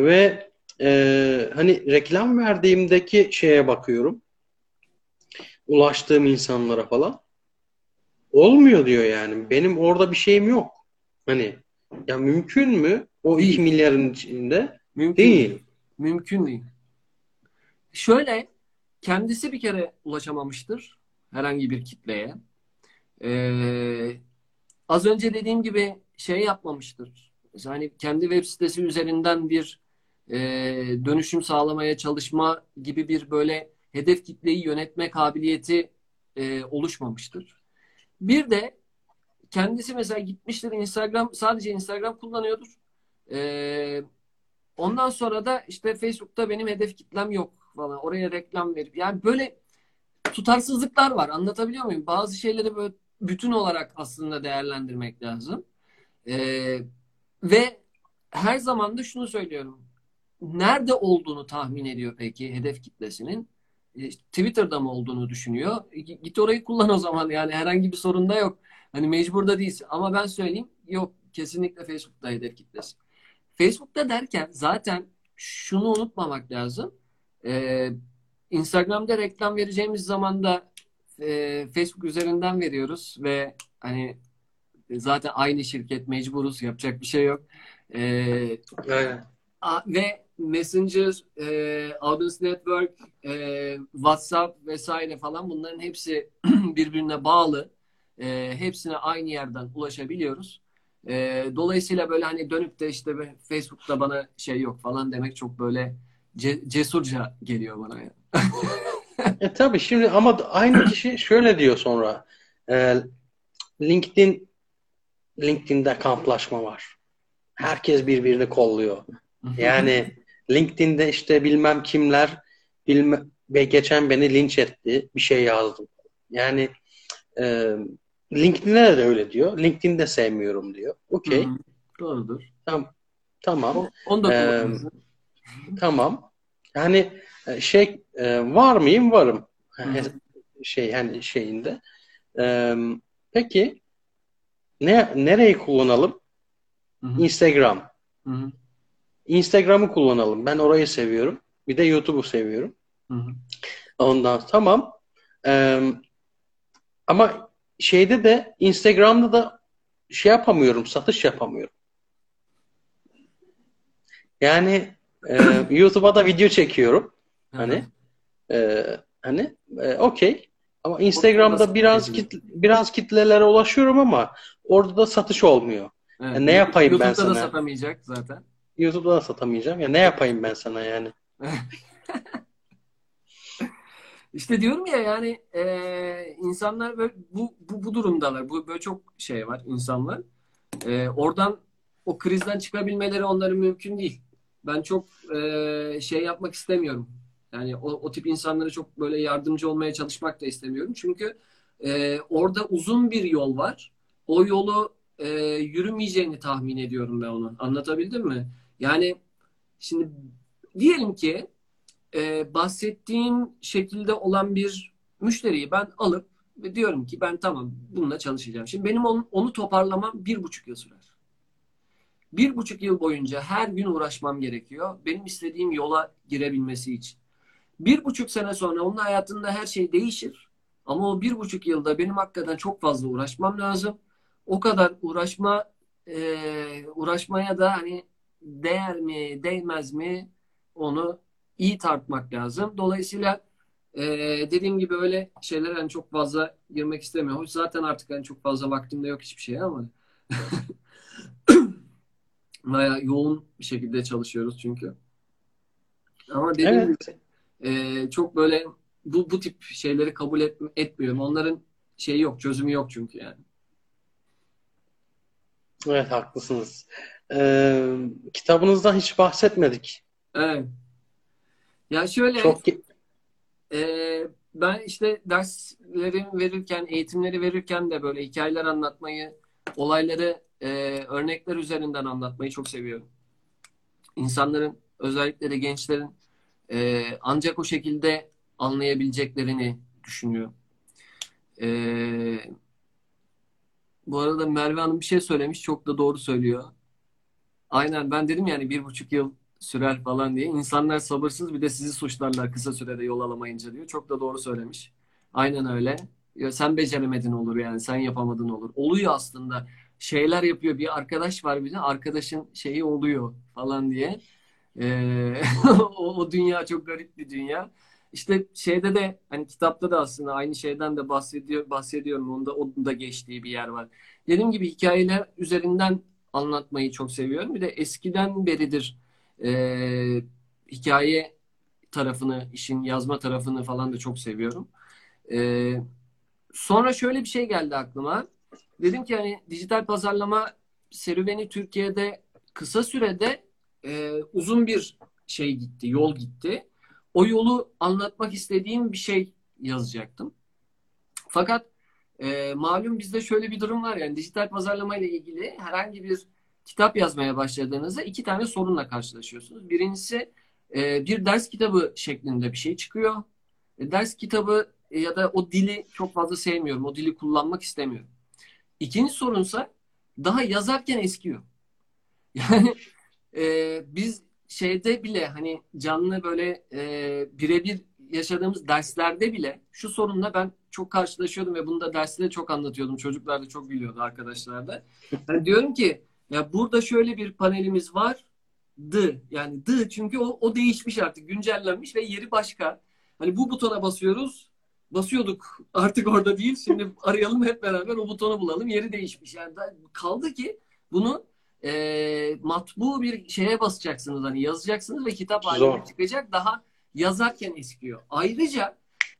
Ve e, hani reklam verdiğimdeki şeye bakıyorum. Ulaştığım insanlara falan. Olmuyor diyor yani. Benim orada bir şeyim yok. Hani ya mümkün mü? O değil. iki milyarın içinde mümkün değil. değil. Mümkün değil. Şöyle, kendisi bir kere ulaşamamıştır herhangi bir kitleye. Ee, az önce dediğim gibi şey yapmamıştır. Mesela hani kendi web sitesi üzerinden bir e, dönüşüm sağlamaya çalışma gibi bir böyle hedef kitleyi yönetme kabiliyeti e, oluşmamıştır. Bir de kendisi mesela gitmiştir Instagram, sadece Instagram kullanıyordur. E, ondan sonra da işte Facebook'ta benim hedef kitlem yok falan. Oraya reklam verip, yani böyle tutarsızlıklar var. Anlatabiliyor muyum? Bazı şeyleri böyle bütün olarak aslında değerlendirmek lazım. E, ve her zaman da şunu söylüyorum. Nerede olduğunu tahmin ediyor peki hedef kitlesinin? Twitter'da mı olduğunu düşünüyor. Git orayı kullan o zaman. Yani herhangi bir sorun da yok. Hani mecbur da değilsin. Ama ben söyleyeyim, yok, kesinlikle Facebook'ta hedef kitlesi. Facebook'ta derken zaten şunu unutmamak lazım. Ee, Instagram'da reklam vereceğimiz zaman da e, Facebook üzerinden veriyoruz ve hani zaten aynı şirket, mecburuz, yapacak bir şey yok. Ee, Aynen. A, ve Messenger, e, Audience Network, e, WhatsApp vesaire falan, bunların hepsi birbirine bağlı. E, hepsine aynı yerden ulaşabiliyoruz. E, dolayısıyla böyle hani dönüp de işte Facebook'ta bana şey yok falan demek çok böyle ce- cesurca geliyor bana. Yani. e, tabii şimdi ama aynı kişi şöyle diyor sonra. E, LinkedIn LinkedIn'de kamplaşma var. Herkes birbirini kolluyor. Yani LinkedIn'de işte bilmem kimler bilme, ve geçen beni linç etti, bir şey yazdım. Yani e, LinkedIn'de de öyle diyor. LinkedIn'de sevmiyorum diyor. Okey. Doğrudur. Tamam. Tamam. Onu ee, tamam. Yani şey e, var mıyım? Varım. Hı-hı. Şey hani şeyinde. E, peki ne nereyi kullanalım? Hı-hı. Instagram. Hı-hı. Instagram'ı kullanalım. Ben orayı seviyorum. Bir de YouTube'u seviyorum. Hı hı. Ondan tamam. Ee, ama şeyde de Instagram'da da şey yapamıyorum. Satış yapamıyorum. Yani e, YouTube'a da video çekiyorum. Hani e, hani e, okey. Ama Instagram'da biraz kitle, biraz kitlelere ulaşıyorum ama orada da satış olmuyor. Evet. Yani ne yapayım YouTube'da ben sana? YouTube'da da satamayacak zaten. YouTube'da da satamayacağım. Ya ne yapayım ben sana yani? İşte diyorum ya yani e, insanlar böyle bu, bu, bu durumdalar. Bu, böyle çok şey var insanlar. E, oradan o krizden çıkabilmeleri onların mümkün değil. Ben çok e, şey yapmak istemiyorum. Yani o, o tip insanlara çok böyle yardımcı olmaya çalışmak da istemiyorum. Çünkü e, orada uzun bir yol var. O yolu e, yürümeyeceğini tahmin ediyorum ben onun. Anlatabildim mi? Yani şimdi diyelim ki e, bahsettiğim şekilde olan bir müşteriyi ben alıp ve diyorum ki ben tamam bununla çalışacağım. Şimdi benim onu, onu toparlamam bir buçuk yıl sürer. Bir buçuk yıl boyunca her gün uğraşmam gerekiyor. Benim istediğim yola girebilmesi için. Bir buçuk sene sonra onun hayatında her şey değişir. Ama o bir buçuk yılda benim hakikaten çok fazla uğraşmam lazım. O kadar uğraşma e, uğraşmaya da hani değer mi, değmez mi onu iyi tartmak lazım. Dolayısıyla e, dediğim gibi öyle şeylere hani çok fazla girmek istemiyorum. Zaten artık hani çok fazla vaktimde yok hiçbir şeye ama bayağı yoğun bir şekilde çalışıyoruz çünkü. Ama dediğim evet. gibi e, çok böyle bu bu tip şeyleri kabul et, etmiyorum. Onların şeyi yok, çözümü yok çünkü yani. Evet, haklısınız. Ee, kitabınızdan hiç bahsetmedik. Evet. Ya şöyle, çok... e, ben işte dersleri verirken, eğitimleri verirken de böyle hikayeler anlatmayı, olayları e, örnekler üzerinden anlatmayı çok seviyorum. İnsanların, özellikle de gençlerin e, ancak o şekilde anlayabileceklerini düşünüyorum. Evet. Bu arada Merve Hanım bir şey söylemiş. Çok da doğru söylüyor. Aynen, ben dedim yani bir buçuk yıl sürer falan diye. İnsanlar sabırsız, bir de sizi suçlarlar kısa sürede yol alamayınca diyor. Çok da doğru söylemiş. Aynen öyle. Ya sen beceremedin olur yani. Sen yapamadın olur. Oluyor aslında. Şeyler yapıyor. Bir arkadaş var bir de. Arkadaşın şeyi oluyor falan diye. Ee, o, o dünya çok garip bir dünya. İşte şeyde de hani kitapta da aslında aynı şeyden de bahsediyor, bahsediyorum. Onda, onda geçtiği bir yer var. Dediğim gibi hikayeler üzerinden anlatmayı çok seviyorum. Bir de eskiden beridir e, hikaye tarafını, işin yazma tarafını falan da çok seviyorum. E, sonra şöyle bir şey geldi aklıma. Dedim ki hani dijital pazarlama serüveni Türkiye'de kısa sürede e, uzun bir şey gitti, yol gitti. O yolu anlatmak istediğim bir şey yazacaktım. Fakat e, malum bizde şöyle bir durum var yani dijital pazarlama ile ilgili herhangi bir kitap yazmaya başladığınızda iki tane sorunla karşılaşıyorsunuz. Birincisi e, bir ders kitabı şeklinde bir şey çıkıyor. ders kitabı ya da o dili çok fazla sevmiyorum. O dili kullanmak istemiyorum. İkinci sorunsa daha yazarken eskiyor. Yani e, biz şeyde bile hani canlı böyle e, birebir yaşadığımız derslerde bile şu sorunla ben çok karşılaşıyordum ve bunu da derslerde çok anlatıyordum. Çocuklar da çok gülüyordu, arkadaşlar da. Yani diyorum ki ya burada şöyle bir panelimiz vardı. Yani dı çünkü o, o değişmiş artık. Güncellenmiş ve yeri başka. Hani bu butona basıyoruz. Basıyorduk. Artık orada değil. Şimdi arayalım hep beraber o butonu bulalım. Yeri değişmiş. Yani kaldı ki bunu e, matbu bir şeye basacaksınız. Hani yazacaksınız ve kitap haline çıkacak. Daha yazarken eskiyor. Ayrıca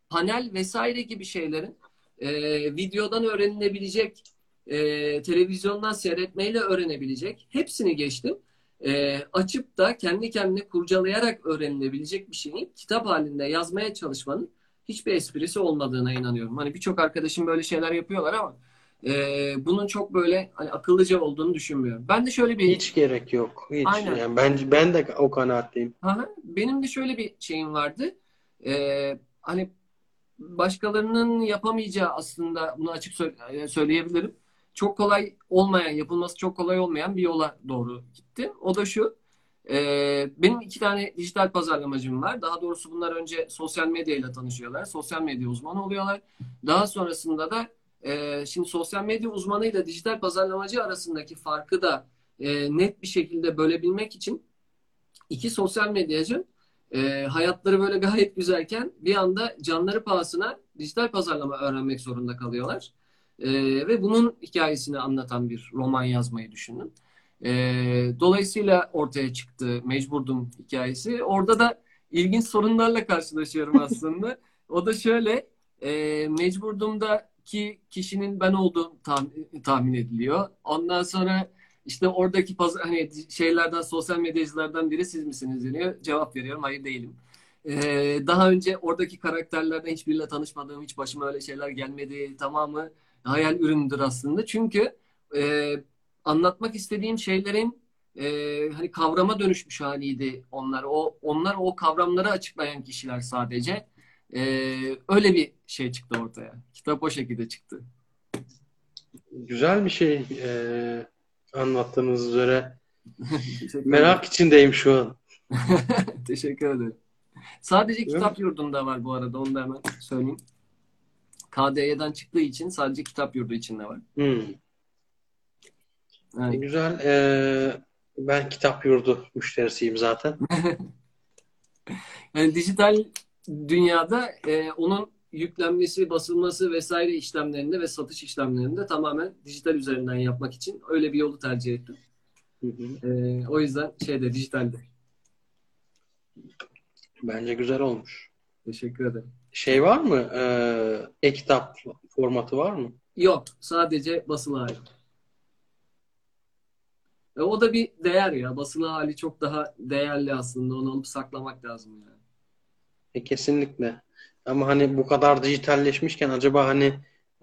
panel vesaire gibi şeylerin e, videodan öğrenilebilecek, e, televizyondan seyretmeyle öğrenebilecek, hepsini geçtim. E, açıp da kendi kendine kurcalayarak öğrenilebilecek bir şeyi kitap halinde yazmaya çalışmanın hiçbir esprisi olmadığına inanıyorum. Hani birçok arkadaşım böyle şeyler yapıyorlar ama e, bunun çok böyle hani akıllıca olduğunu düşünmüyorum. Ben de şöyle bir... Hiç gerek yok. Hiç. Aynen. Yani ben, ben de o kanaatteyim. Aha. Benim de şöyle bir şeyim vardı. E, hani başkalarının yapamayacağı aslında bunu açık söyleyebilirim. Çok kolay olmayan, yapılması çok kolay olmayan bir yola doğru gitti. O da şu. E, benim iki tane dijital pazarlamacım var. Daha doğrusu bunlar önce sosyal medyayla tanışıyorlar. Sosyal medya uzmanı oluyorlar. Daha sonrasında da e, şimdi sosyal medya uzmanıyla dijital pazarlamacı arasındaki farkı da e, net bir şekilde bölebilmek için iki sosyal medyacı E, hayatları böyle gayet güzelken bir anda canları pahasına dijital pazarlama öğrenmek zorunda kalıyorlar. E, ve bunun hikayesini anlatan bir roman yazmayı düşündüm. E, dolayısıyla ortaya çıktı Mecburdum hikayesi. Orada da ilginç sorunlarla karşılaşıyorum aslında. O da şöyle, e, Mecburdum'daki kişinin ben olduğum tahmin, tahmin ediliyor. Ondan sonra İşte oradaki pazar, hani şeylerden, sosyal medyacılardan biri siz misiniz deniyor. Cevap veriyorum, hayır değilim. Ee, daha önce oradaki karakterlerden hiçbiriyle tanışmadığım, hiç başıma öyle şeyler gelmedi. Tamamı hayal ürünüdür aslında. Çünkü e, anlatmak istediğim şeylerin e, hani kavrama dönüşmüş haliydi onlar. O, onlar o kavramları açıklayan kişiler sadece. E, öyle bir şey çıktı ortaya. Kitap o şekilde çıktı. Güzel bir şey. Ee... Anlattığınız üzere merak içindeyim şu an. Teşekkür ederim. Sadece evet. Kitap Yurdu'nda var bu arada. Onu da hemen söyleyeyim. K D Y'den çıktığı için sadece Kitap Yurdu içinde var. Hmm. Evet. Güzel. Ee, ben Kitap Yurdu müşterisiyim zaten. Yani dijital dünyada e, onun yüklenmesi, basılması vesaire işlemlerinde ve satış işlemlerinde tamamen dijital üzerinden yapmak için öyle bir yolu tercih ettim. Hı hı. Ee, o yüzden şeyde, dijitalde. Bence güzel olmuş. Teşekkür ederim. Şey var mı? Ee, e-kitap formatı var mı? Yok. Sadece basılı hali. E, o da bir değer ya. Basılı hali çok daha değerli aslında. Onu alıp saklamak lazım yani. E, kesinlikle. Ama hani bu kadar dijitalleşmişken acaba hani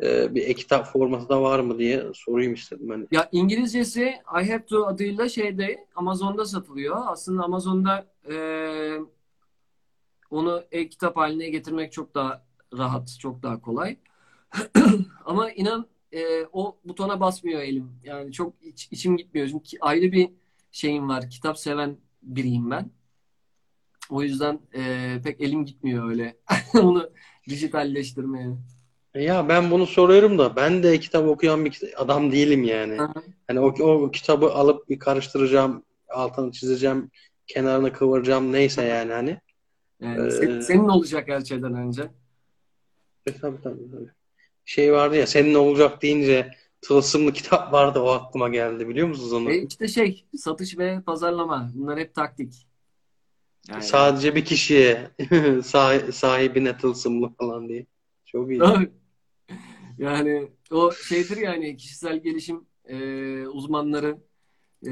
e, bir e-kitap formatı da var mı diye sorayım istedim ben. Ya İngilizcesi I Have To adıyla şeyde Amazon'da satılıyor. Aslında Amazon'da e, onu e-kitap haline getirmek çok daha rahat, çok daha kolay. Ama inan e, o butona basmıyor elim. Yani çok iç, içim gitmiyor. Çünkü ayrı bir şeyim var. Kitap seven biriyim ben. O yüzden e, pek elim gitmiyor öyle onu dijitalleştirmeye. Ya ben bunu soruyorum da ben de kitap okuyan bir adam değilim yani. Hani o, o kitabı alıp bir karıştıracağım, altını çizeceğim, kenarını kıvıracağım neyse yani hani. Yani ee, sen, senin olacak her şeyden önce. E, tabii, tabii tabii. Şey vardı ya senin olacak deyince tılsımlı kitap vardı o aklıma geldi biliyor musunuz onu? E işte şey satış ve pazarlama bunlar hep taktik. Yani. Sadece bir kişiye sah- sahibine tılsımlı falan diye. Çok iyi. Yani o şeydir yani kişisel gelişim e, uzmanları e,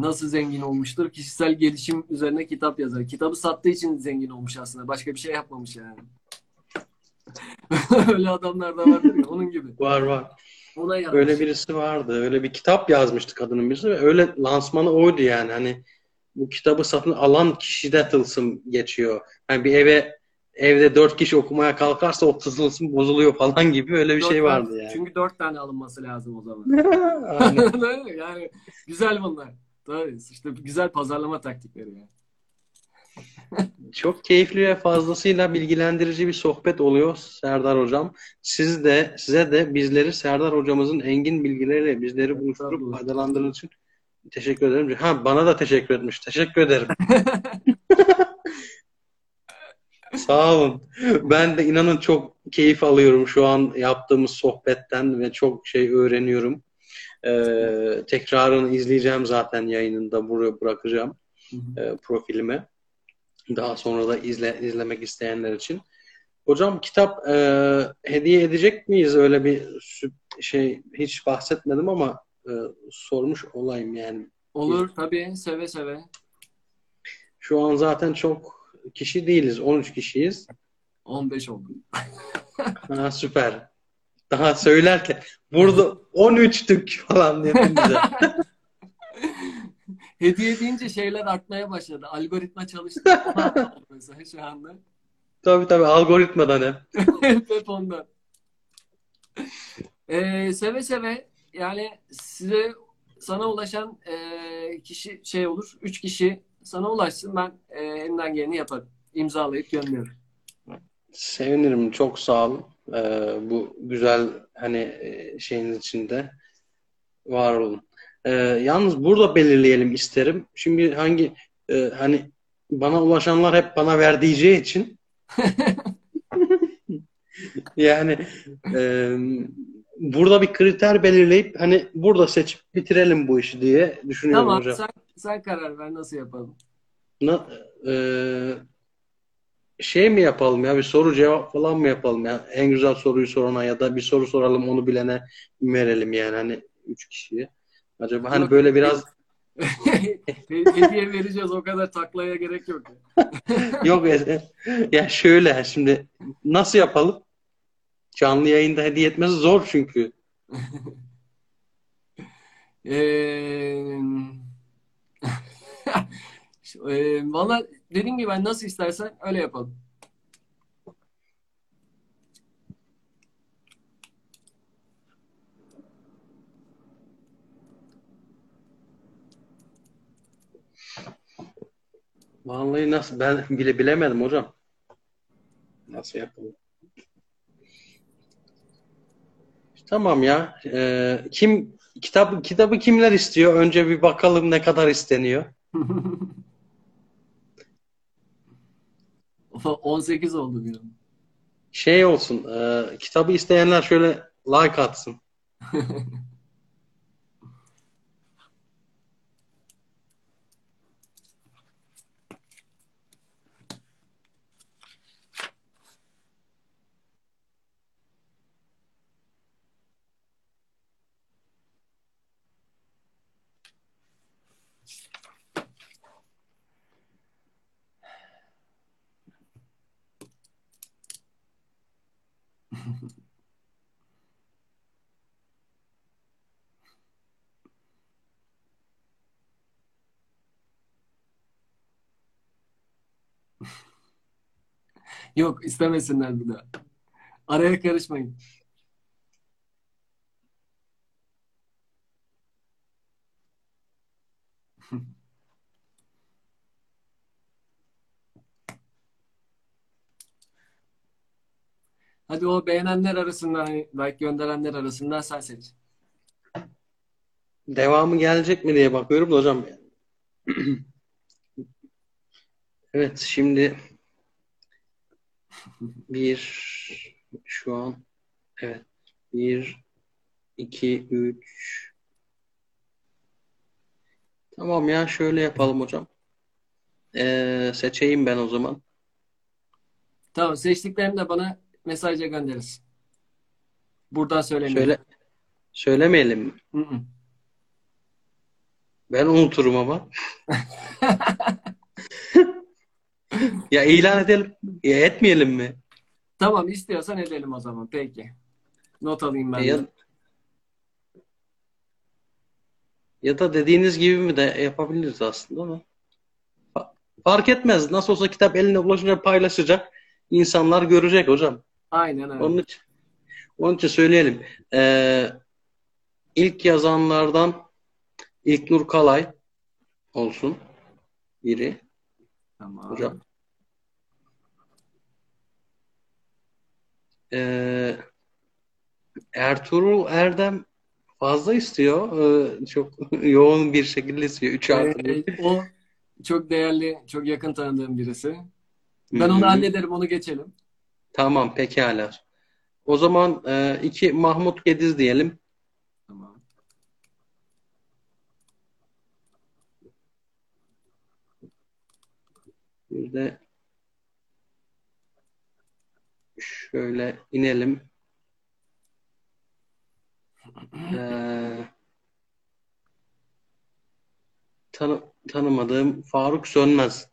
nasıl zengin olmuştur? Kişisel gelişim üzerine kitap yazar. Kitabı sattığı için zengin olmuş aslında. Başka bir şey yapmamış yani. Öyle adamlar da vardır ya onun gibi. Var var. Ona yazmış. Öyle birisi vardı. Öyle bir kitap yazmıştı kadının birisi. Öyle lansmanı oydu yani. Hani bu kitabı satın alan kişide tılsım geçiyor. Yani bir eve evde dört kişi okumaya kalkarsa o tızılsın bozuluyor falan gibi öyle bir dört şey vardı tane, yani. Çünkü dört tane alınması lazım o zaman. Yani güzel bunlar. Tabii işte güzel pazarlama taktikleri yani. Çok keyifli ve fazlasıyla bilgilendirici bir sohbet oluyor Serdar Hocam. Siz de, size de bizleri Serdar Hocamızın engin bilgileriyle bizleri buluşturup faydalandırdığınız için teşekkür ederim. Ha, bana da teşekkür etmiş. Teşekkür ederim. Sağ olun. Ben de inanın çok keyif alıyorum şu an yaptığımız sohbetten ve çok şey öğreniyorum. Ee, tekrarını izleyeceğim zaten yayınında. Buraya bırakacağım e, profilime. Daha sonra da izle, izlemek isteyenler için. Hocam kitap e, hediye edecek miyiz? Öyle bir şey hiç bahsetmedim ama e, sormuş olayım yani. Olur tabii. Seve seve. Şu an zaten çok kişi değiliz. on üç kişiyiz. on beş oldu. Ha, süper. Daha söylerken burada on üçtük falan dedim bize. Hediye deyince şeyler artmaya başladı. Algoritma çalıştı. Mesela şu anda. Tabii tabii. Algoritmadan hep. Hep ondan. Ee, seve seve yani size sana ulaşan e, kişi şey olur. üç kişi sana ulaşsın. Ben e, elimden geleni yaparım. İmzalayıp gönderirim. Sevinirim. Çok sağ olun. Ee, bu güzel hani şeyiniz içinde var olun. Ee, yalnız burada belirleyelim isterim. Şimdi hangi e, hani bana ulaşanlar hep bana ver diyeceği için yani e, burada bir kriter belirleyip hani burada seçip bitirelim bu işi diye düşünüyorum tamam, hocam. Tamam sen, sen karar ver nasıl yapalım? Na, e, şey mi yapalım ya bir soru cevap falan mı yapalım ya? En güzel soruyu sorana ya da bir soru soralım onu bilene verelim yani hani üç kişiye. Acaba hani yok, böyle biraz hediye vereceğiz o kadar taklaya gerek yok. Yok ya şöyle şimdi nasıl yapalım? Canlı yayında hediye etmesi zor çünkü. Eee Valla dediğim gibi ben nasıl istersen öyle yapalım. Vallahi nasıl ben bile bilemedim hocam. Nasıl yapalım? Tamam ya. Ee, kim kitap kitabı kimler istiyor? Önce bir bakalım ne kadar isteniyor. on sekiz oldu bir an. Şey olsun. E, kitabı isteyenler şöyle like atsın. Yok istemesinler bir daha. Araya karışmayın. Hadi o beğenenler arasından, like gönderenler arasından sen seç. Devamı gelecek mi diye bakıyorum da hocam. Evet şimdi bir şu an evet bir iki üç tamam ya şöyle yapalım hocam ee, seçeyim ben o zaman tamam seçtiklerini de bana mesajla göndeririz buradan söylemeyelim Söyle, söylemeyelim mi? Hı hı. Ben unuturum ama ya ilan edelim. Ya etmeyelim mi? Tamam istiyorsan edelim o zaman. Peki. Not alayım ben. Ya, ya da dediğiniz gibi mi de yapabiliriz aslında ama fark etmez. Nasıl olsa kitap eline ulaşınca paylaşacak. insanlar görecek hocam. Aynen öyle. Onun için, onun için söyleyelim. Ee, ilk yazanlardan İlknur Kalay olsun biri. Tamam. Hocam. Ee, Ertuğrul Erdem fazla istiyor. Ee, çok yoğun bir şekilde istiyor. Üç artı bir. Evet, o çok değerli, çok yakın tanıdığım birisi. Ben onu hallederim, onu geçelim. Tamam, pekala. O zaman e, iki Mahmut Gediz diyelim. Tamam. Bir de şöyle inelim. Ee, tanı tanımadığım Faruk Sönmez.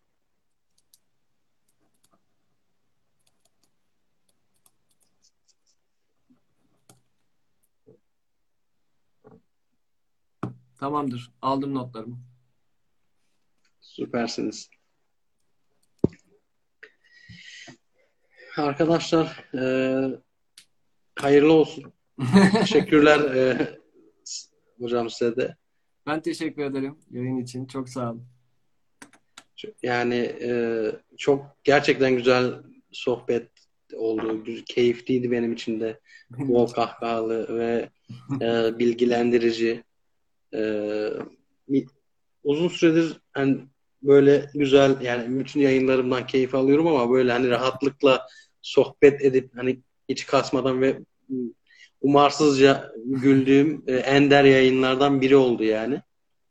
Tamamdır. Aldım notlarımı. Süpersiniz. Arkadaşlar e, hayırlı olsun. Teşekkürler e, hocam size de. Ben teşekkür ederim yayın için. Çok sağ olun. Yani e, çok gerçekten güzel sohbet oldu. Keyifliydi benim için de. Bol kahkahalı ve e, bilgilendirici. Ee, uzun süredir hani böyle güzel, yani bütün yayınlarımdan keyif alıyorum ama böyle hani rahatlıkla sohbet edip hani hiç kasmadan ve umarsızca güldüğüm e, ender yayınlardan biri oldu yani.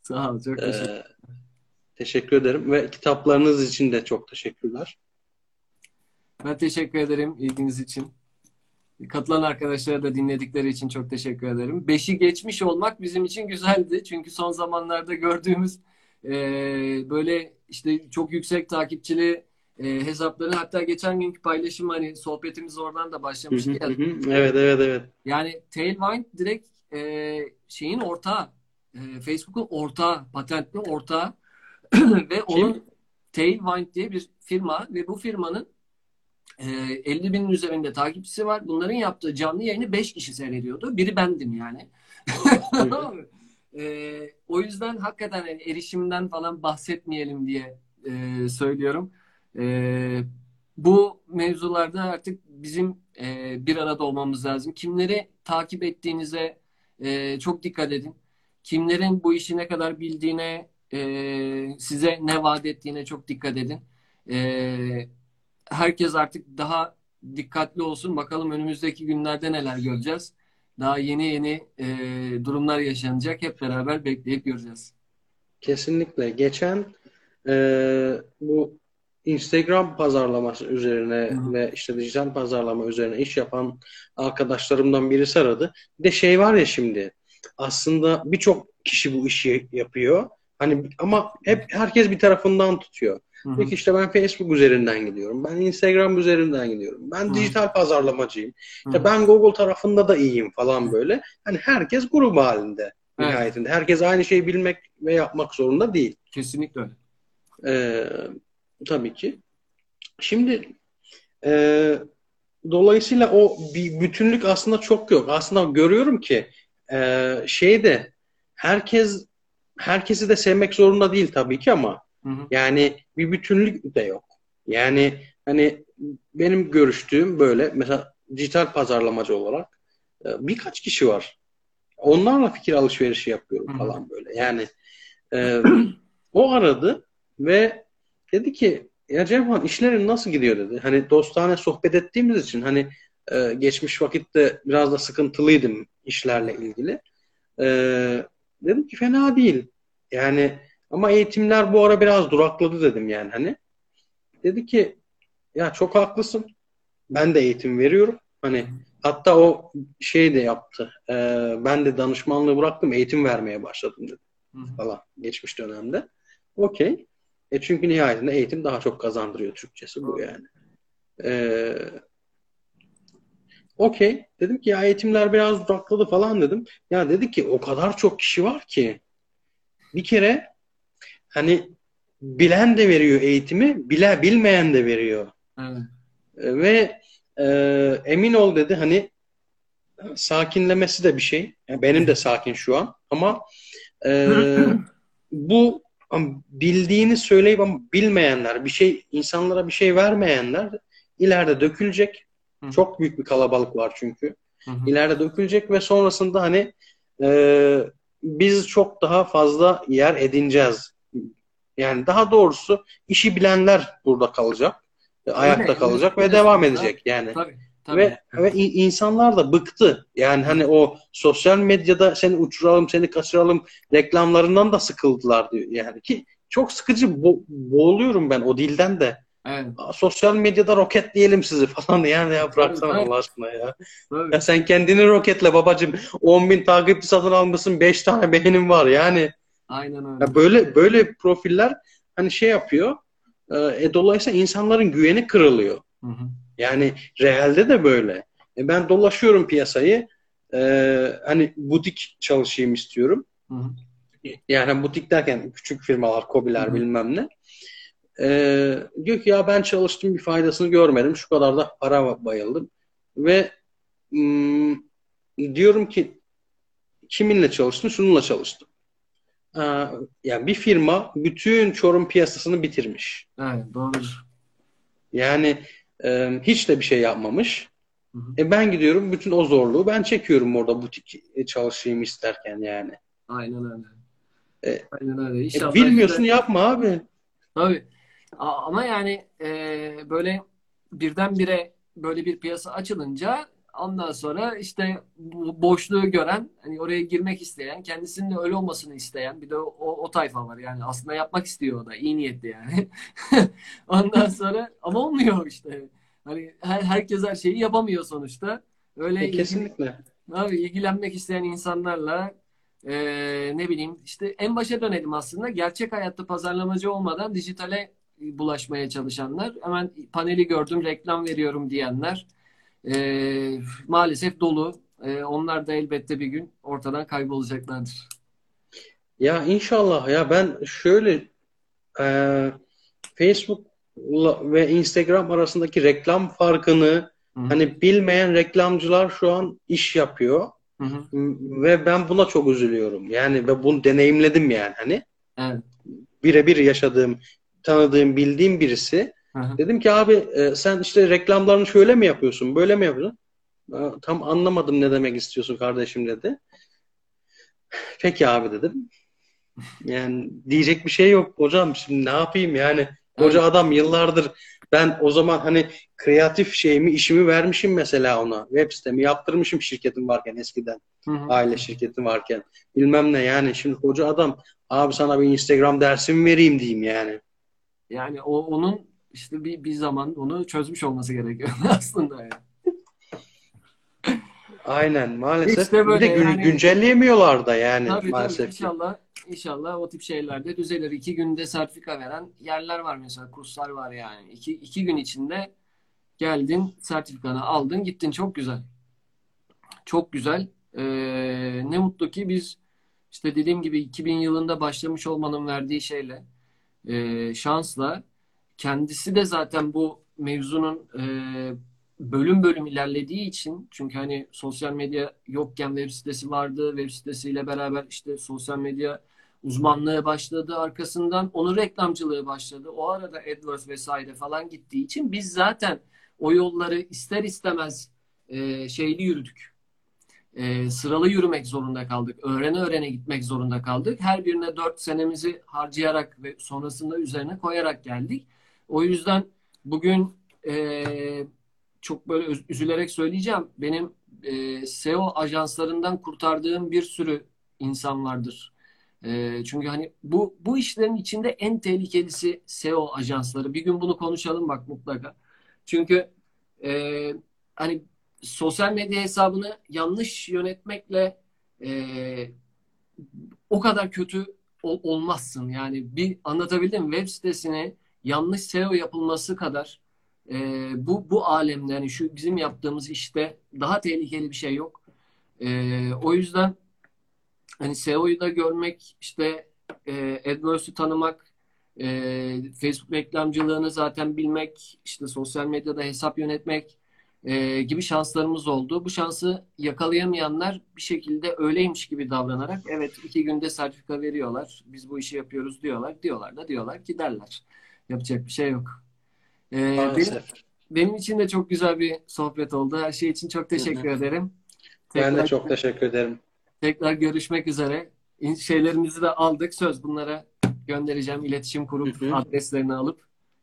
Sağ ol, çok teşekkür ederim. Ee, teşekkür ederim ve kitaplarınız için de çok teşekkürler. Ben teşekkür ederim ilginiz için. Katılan arkadaşlara da dinledikleri için çok teşekkür ederim. Beşi geçmiş olmak bizim için güzeldi. Çünkü son zamanlarda gördüğümüz e, böyle işte çok yüksek takipçili e, hesapları, hatta geçen günkü paylaşım, hani sohbetimiz oradan da başlamıştı. Hı hı hı. Evet evet evet. Yani Tailwind direkt e, şeyin ortağı. E, Facebook'un ortağı. Patentli ortağı. Ve onun Tailwind diye bir firma ve bu firmanın elli binin üzerinde takipçisi var. Bunların yaptığı canlı yayını beş kişi seyrediyordu. Biri bendim yani. e, o yüzden hakikaten yani erişimden falan bahsetmeyelim diye e, söylüyorum. E, bu mevzularda artık bizim e, bir arada olmamız lazım. Kimleri takip ettiğinize e, çok dikkat edin. Kimlerin bu işi ne kadar bildiğine, e, size ne vaat ettiğine çok dikkat edin. Evet. Herkes artık daha dikkatli olsun. Bakalım önümüzdeki günlerde neler göreceğiz. Daha yeni yeni e, durumlar yaşanacak. Hep beraber bekleyip göreceğiz. Kesinlikle. Geçen e, bu Instagram pazarlaması üzerine Hı. ve işte dijital pazarlama üzerine iş yapan arkadaşlarımdan birisi aradı. Bir de şey var ya şimdi. Aslında birçok kişi bu işi yapıyor. Hani ama hep herkes bir tarafından tutuyor. Peki işte ben Facebook üzerinden gidiyorum. Ben Instagram üzerinden gidiyorum. Ben Hı-hı. dijital pazarlamacıyım. İşte ben Google tarafında da iyiyim falan böyle. Hani herkes grup halinde evet. nihayetinde. Herkes aynı şeyi bilmek ve yapmak zorunda değil. Kesinlikle öyle. Ee, tabii ki. Şimdi e, dolayısıyla o bir bütünlük aslında çok yok. Aslında görüyorum ki e, şeyde herkes herkesi de sevmek zorunda değil tabii ki ama yani bir bütünlük de yok. Yani hani benim görüştüğüm böyle mesela dijital pazarlamacı olarak birkaç kişi var. Onlarla fikir alışverişi yapıyorum falan böyle. Yani e, o aradı ve dedi ki ya Cemhan işlerin nasıl gidiyor dedi. Hani dostane sohbet ettiğimiz için hani e, geçmiş vakitte biraz da sıkıntılıydım işlerle ilgili. E, dedim ki fena değil. Yani ama eğitimler bu ara biraz durakladı dedim yani hani. Dedi ki ya çok haklısın. Ben de eğitim veriyorum. Hani hatta o şey de yaptı. E, ben de danışmanlığı bıraktım. Eğitim vermeye başladım dedi. Hı-hı. Falan. Geçmiş dönemde. Okey. E çünkü nihayetinde eğitim daha çok kazandırıyor. Türkçesi bu yani. E, Okey. Dedim ki ya eğitimler biraz durakladı falan dedim. Ya dedi ki o kadar çok kişi var ki bir kere hani bilen de veriyor eğitimi, bile bilmeyen de veriyor. Evet. Ve e, emin ol dedi, hani sakinlemesi de bir şey. Yani benim de sakin şu an ama e, bu bildiğini söyleyip ama bilmeyenler, bir şey, insanlara bir şey vermeyenler ileride dökülecek. Hı. Çok büyük bir kalabalık var çünkü. Hı hı. İleride dökülecek ve sonrasında hani e, biz çok daha fazla yer edineceğiz. Yani daha doğrusu işi bilenler burada kalacak. Ayakta evet, kalacak evet, ve evet, devam evet, edecek tabii, yani. Tabii, tabii. Ve, ve insanlar da bıktı. Yani hani o sosyal medyada seni uçuralım, seni kaçıralım reklamlarından da sıkıldılar diyor. Yani ki çok sıkıcı, bo- boğuluyorum ben o dilden de. Evet. Sosyal medyada roketleyelim sizi falan yani, ya bıraksana tabii, Allah aşkına ya. Tabii. Ya sen kendini roketle babacığım. on bin takipçi satın almışsın, beş tane beğenim var yani. Aynen öyle. Ya böyle böyle profiller hani şey yapıyor. E, dolayısıyla insanların güveni kırılıyor. Hı hı. Yani realde de böyle. E, ben dolaşıyorum piyasayı. E, hani butik çalışayım istiyorum. Hı hı. Yani butik derken küçük firmalar, KOBİ'ler, hı hı, bilmem ne. E, diyor ki ya ben çalıştım, bir faydasını görmedim. Şu kadar da para bayıldım. Ve m- diyorum ki kiminle çalıştın? Şununla çalıştım. Yani bir firma bütün Çorum piyasasını bitirmiş. Evet, doğrudur. Yani e, hiç de bir şey yapmamış. Hı hı. E ben gidiyorum, bütün o zorluğu ben çekiyorum orada butik çalışayım isterken yani. Aynen öyle. E, Aynen öyle. E, bilmiyorsun de... yapma abi. Tabii. Ama yani e, böyle birdenbire böyle bir piyasa açılınca ondan sonra işte boşluğu gören, hani oraya girmek isteyen, kendisinin de öyle olmasını isteyen bir de o, o tayfa var. Yani aslında yapmak istiyor o da. İyi niyetli yani. Ondan sonra ama olmuyor işte. Hani her, herkes her şeyi yapamıyor sonuçta. Öyle e, kesinlikle. Abi ilgilenmek isteyen insanlarla e, ne bileyim işte en başa dönelim aslında. Gerçek hayatta pazarlamacı olmadan dijitale bulaşmaya çalışanlar, hemen paneli gördüm, reklam veriyorum diyenler. Ee, maalesef dolu. Ee, onlar da elbette bir gün ortadan kaybolacaklardır. Ya inşallah. Ya ben şöyle e, Facebook ve Instagram arasındaki reklam farkını, hı-hı, hani bilmeyen reklamcılar şu an iş yapıyor. Hı-hı. Ve ben buna çok üzülüyorum. Yani ve bunu deneyimledim yani hani. Evet. Birebir yaşadığım, tanıdığım, bildiğim birisi. Dedim ki abi sen işte reklamlarını şöyle mi yapıyorsun, böyle mi yapıyorsun? Tam anlamadım ne demek istiyorsun kardeşim dedi. Peki abi dedim. Yani diyecek bir şey yok hocam, şimdi ne yapayım yani. Koca adam yıllardır, ben o zaman hani kreatif şeyimi, işimi vermişim mesela ona. Web sitemi yaptırmışım şirketim varken eskiden. Hı hı. Aile şirketi varken. Bilmem ne yani, şimdi koca adam abi sana bir Instagram dersimi vereyim diyeyim yani. Yani o, onun İşte bir, bir zaman onu çözmüş olması gerekiyor aslında yani. Aynen maalesef. İşte böyle, bir de gün, yani, güncelleyemiyorlar da yani tabii, maalesef. Tabii, inşallah, inşallah o tip şeyler de düzelir. İki günde sertifika veren yerler var mesela, kurslar var yani. İki, iki gün içinde geldin, sertifikanı aldın, gittin. Çok güzel. Çok güzel. Ee, ne mutlu ki biz işte dediğim gibi iki bin yılında başlamış olmanın verdiği şeyle, e, şansla, kendisi de zaten bu mevzunun e, bölüm bölüm ilerlediği için, çünkü hani sosyal medya yokken web sitesi vardı, web sitesiyle beraber işte sosyal medya uzmanlığı başladı, arkasından onun reklamcılığı başladı, o arada AdWords vesaire falan gittiği için biz zaten o yolları ister istemez e, şeyli yürüdük, e, sıralı yürümek zorunda kaldık, öğrene öğrene gitmek zorunda kaldık, her birine dört senemizi harcayarak ve sonrasında üzerine koyarak geldik. O yüzden bugün e, çok böyle üz- üzülerek söyleyeceğim. Benim e, S E O ajanslarından kurtardığım bir sürü insan vardır. E, çünkü hani bu bu işlerin içinde en tehlikelisi S E O ajansları. Bir gün bunu konuşalım bak mutlaka. Çünkü e, hani sosyal medya hesabını yanlış yönetmekle e, o kadar kötü ol- olmazsın. Yani bir anlatabildim mi? Web sitesini yanlış S E O yapılması kadar e, bu bu alemde, yani şu bizim yaptığımız işte daha tehlikeli bir şey yok. E, o yüzden hani S E O'yu da görmek, işte e, AdWords'u tanımak, E, Facebook reklamcılığını zaten bilmek, işte sosyal medyada hesap yönetmek e, gibi şanslarımız oldu. Bu şansı yakalayamayanlar bir şekilde öyleymiş gibi davranarak, evet iki günde sertifika veriyorlar, biz bu işi yapıyoruz diyorlar. Diyorlar da diyorlar ki derler. Yapacak bir şey yok. E, benim, benim için de çok güzel bir sohbet oldu. Her şey için çok teşekkür ederim. Tekrar, ben de çok teşekkür ederim. Tekrar görüşmek üzere. Şeylerimizi de aldık. Söz bunlara göndereceğim. İletişim kurup hı hı. adreslerini alıp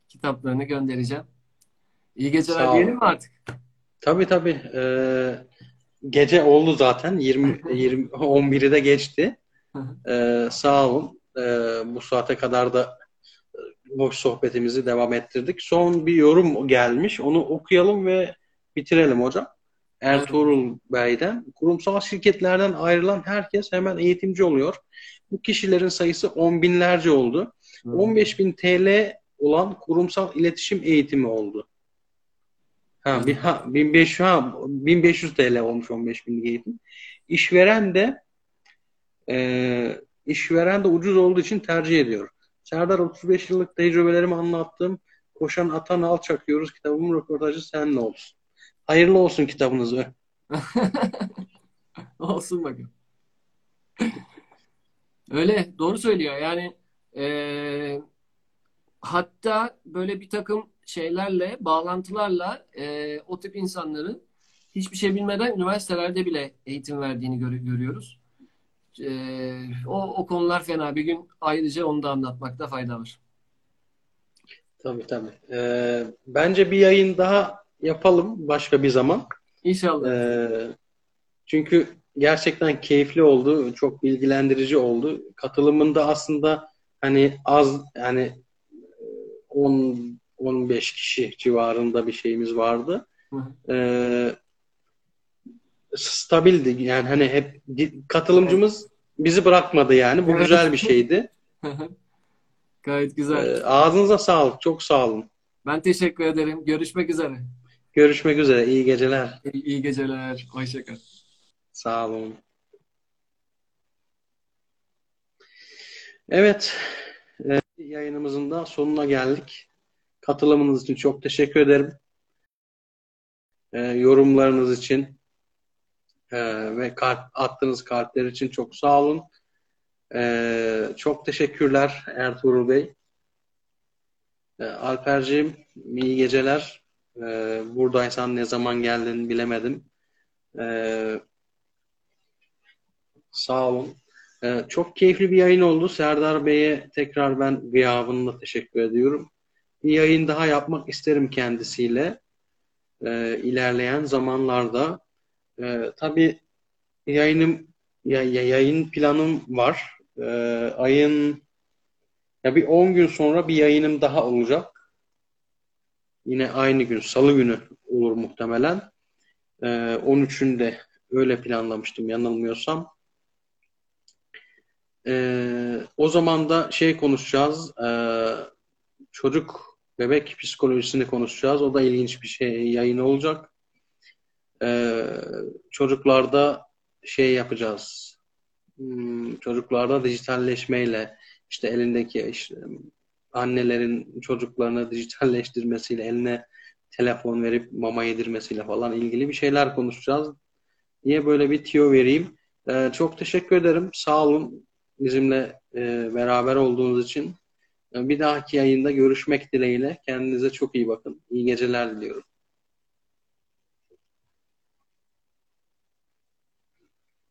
kitaplarını göndereceğim. İyi geceler Sağ diyelim mi artık? Tabii tabii. Ee, gece oldu zaten. yirmi, yirmi, on biri de geçti. Ee, sağ olun. Ee, bu saate kadar da boş sohbetimizi devam ettirdik. Son bir yorum gelmiş. Onu okuyalım ve bitirelim hocam. Ertuğrul Bey'den, kurumsal şirketlerden ayrılan herkes hemen eğitimci oluyor. Bu kişilerin sayısı on binlerce oldu. Hmm. on beş bin TL olan kurumsal iletişim eğitimi oldu. Ha, bir, ha, bin beş yüz TL olmuş on beş binlik eğitim. İşveren de e, işveren de ucuz olduğu için tercih ediyor. Serdar, otuz beş yıllık tecrübelerimi anlattım. Koşan atan al çakıyoruz. Kitabımın röportajı seninle olsun. Hayırlı olsun kitabınız be. Olsun bakın. Öyle, doğru söylüyor. Yani e, hatta böyle bir takım şeylerle, bağlantılarla e, o tip insanların hiçbir şey bilmeden üniversitelerde bile eğitim verdiğini gör- görüyoruz. E, o, o konular fena. Bir gün ayrıca onu da anlatmakta fayda var. Tabii tabii. E, bence bir yayın daha yapalım başka bir zaman. İnşallah. Ee, çünkü gerçekten keyifli oldu. Çok bilgilendirici oldu. Katılımında aslında hani az, yani on on beş kişi civarında bir şeyimiz vardı. Ee, stabildi. Yani hani hep katılımcımız bizi bırakmadı yani. Bu güzel bir şeydi. Gayet güzel. Ee, ağzınıza sağlık. Çok sağ olun. Ben teşekkür ederim. Görüşmek üzere. Görüşmek üzere. İyi geceler. İyi, iyi geceler. Hoşça kal. Sağ olun. Evet. Yayınımızın da sonuna geldik. Katılımınız için çok teşekkür ederim. E, yorumlarınız için e, ve kart, attığınız kartlar için çok sağ olun. E, çok teşekkürler Ertuğrul Bey. E, Alperciğim, iyi geceler. Buradaysan ne zaman geldin bilemedim. Ee, sağ olun. Ee, çok keyifli bir yayın oldu. Serdar Bey'e tekrar ben gıyabında teşekkür ediyorum. Bir yayın daha yapmak isterim kendisiyle. Ee, ilerleyen zamanlarda. Ee, tabii yayınım, ya, ya, yayın planım var. Ee, ayın ya bir on gün sonra bir yayınım daha olacak. Yine aynı gün, salı günü olur muhtemelen. Ee, on üçünde öyle planlamıştım yanılmıyorsam. Ee, o zaman da şey konuşacağız. Ee, çocuk, bebek psikolojisini konuşacağız. O da ilginç bir şey, yayın olacak. Ee, çocuklarda şey yapacağız. Hmm, çocuklarda dijitalleşmeyle, işte elindeki işte, annelerin çocuklarını dijitalleştirmesiyle, eline telefon verip mama yedirmesiyle falan ilgili bir şeyler konuşacağız diye böyle bir tüyo vereyim. Ee, çok teşekkür ederim. Sağ olun bizimle e, beraber olduğunuz için. Bir dahaki yayında görüşmek dileğiyle. Kendinize çok iyi bakın. İyi geceler diliyorum.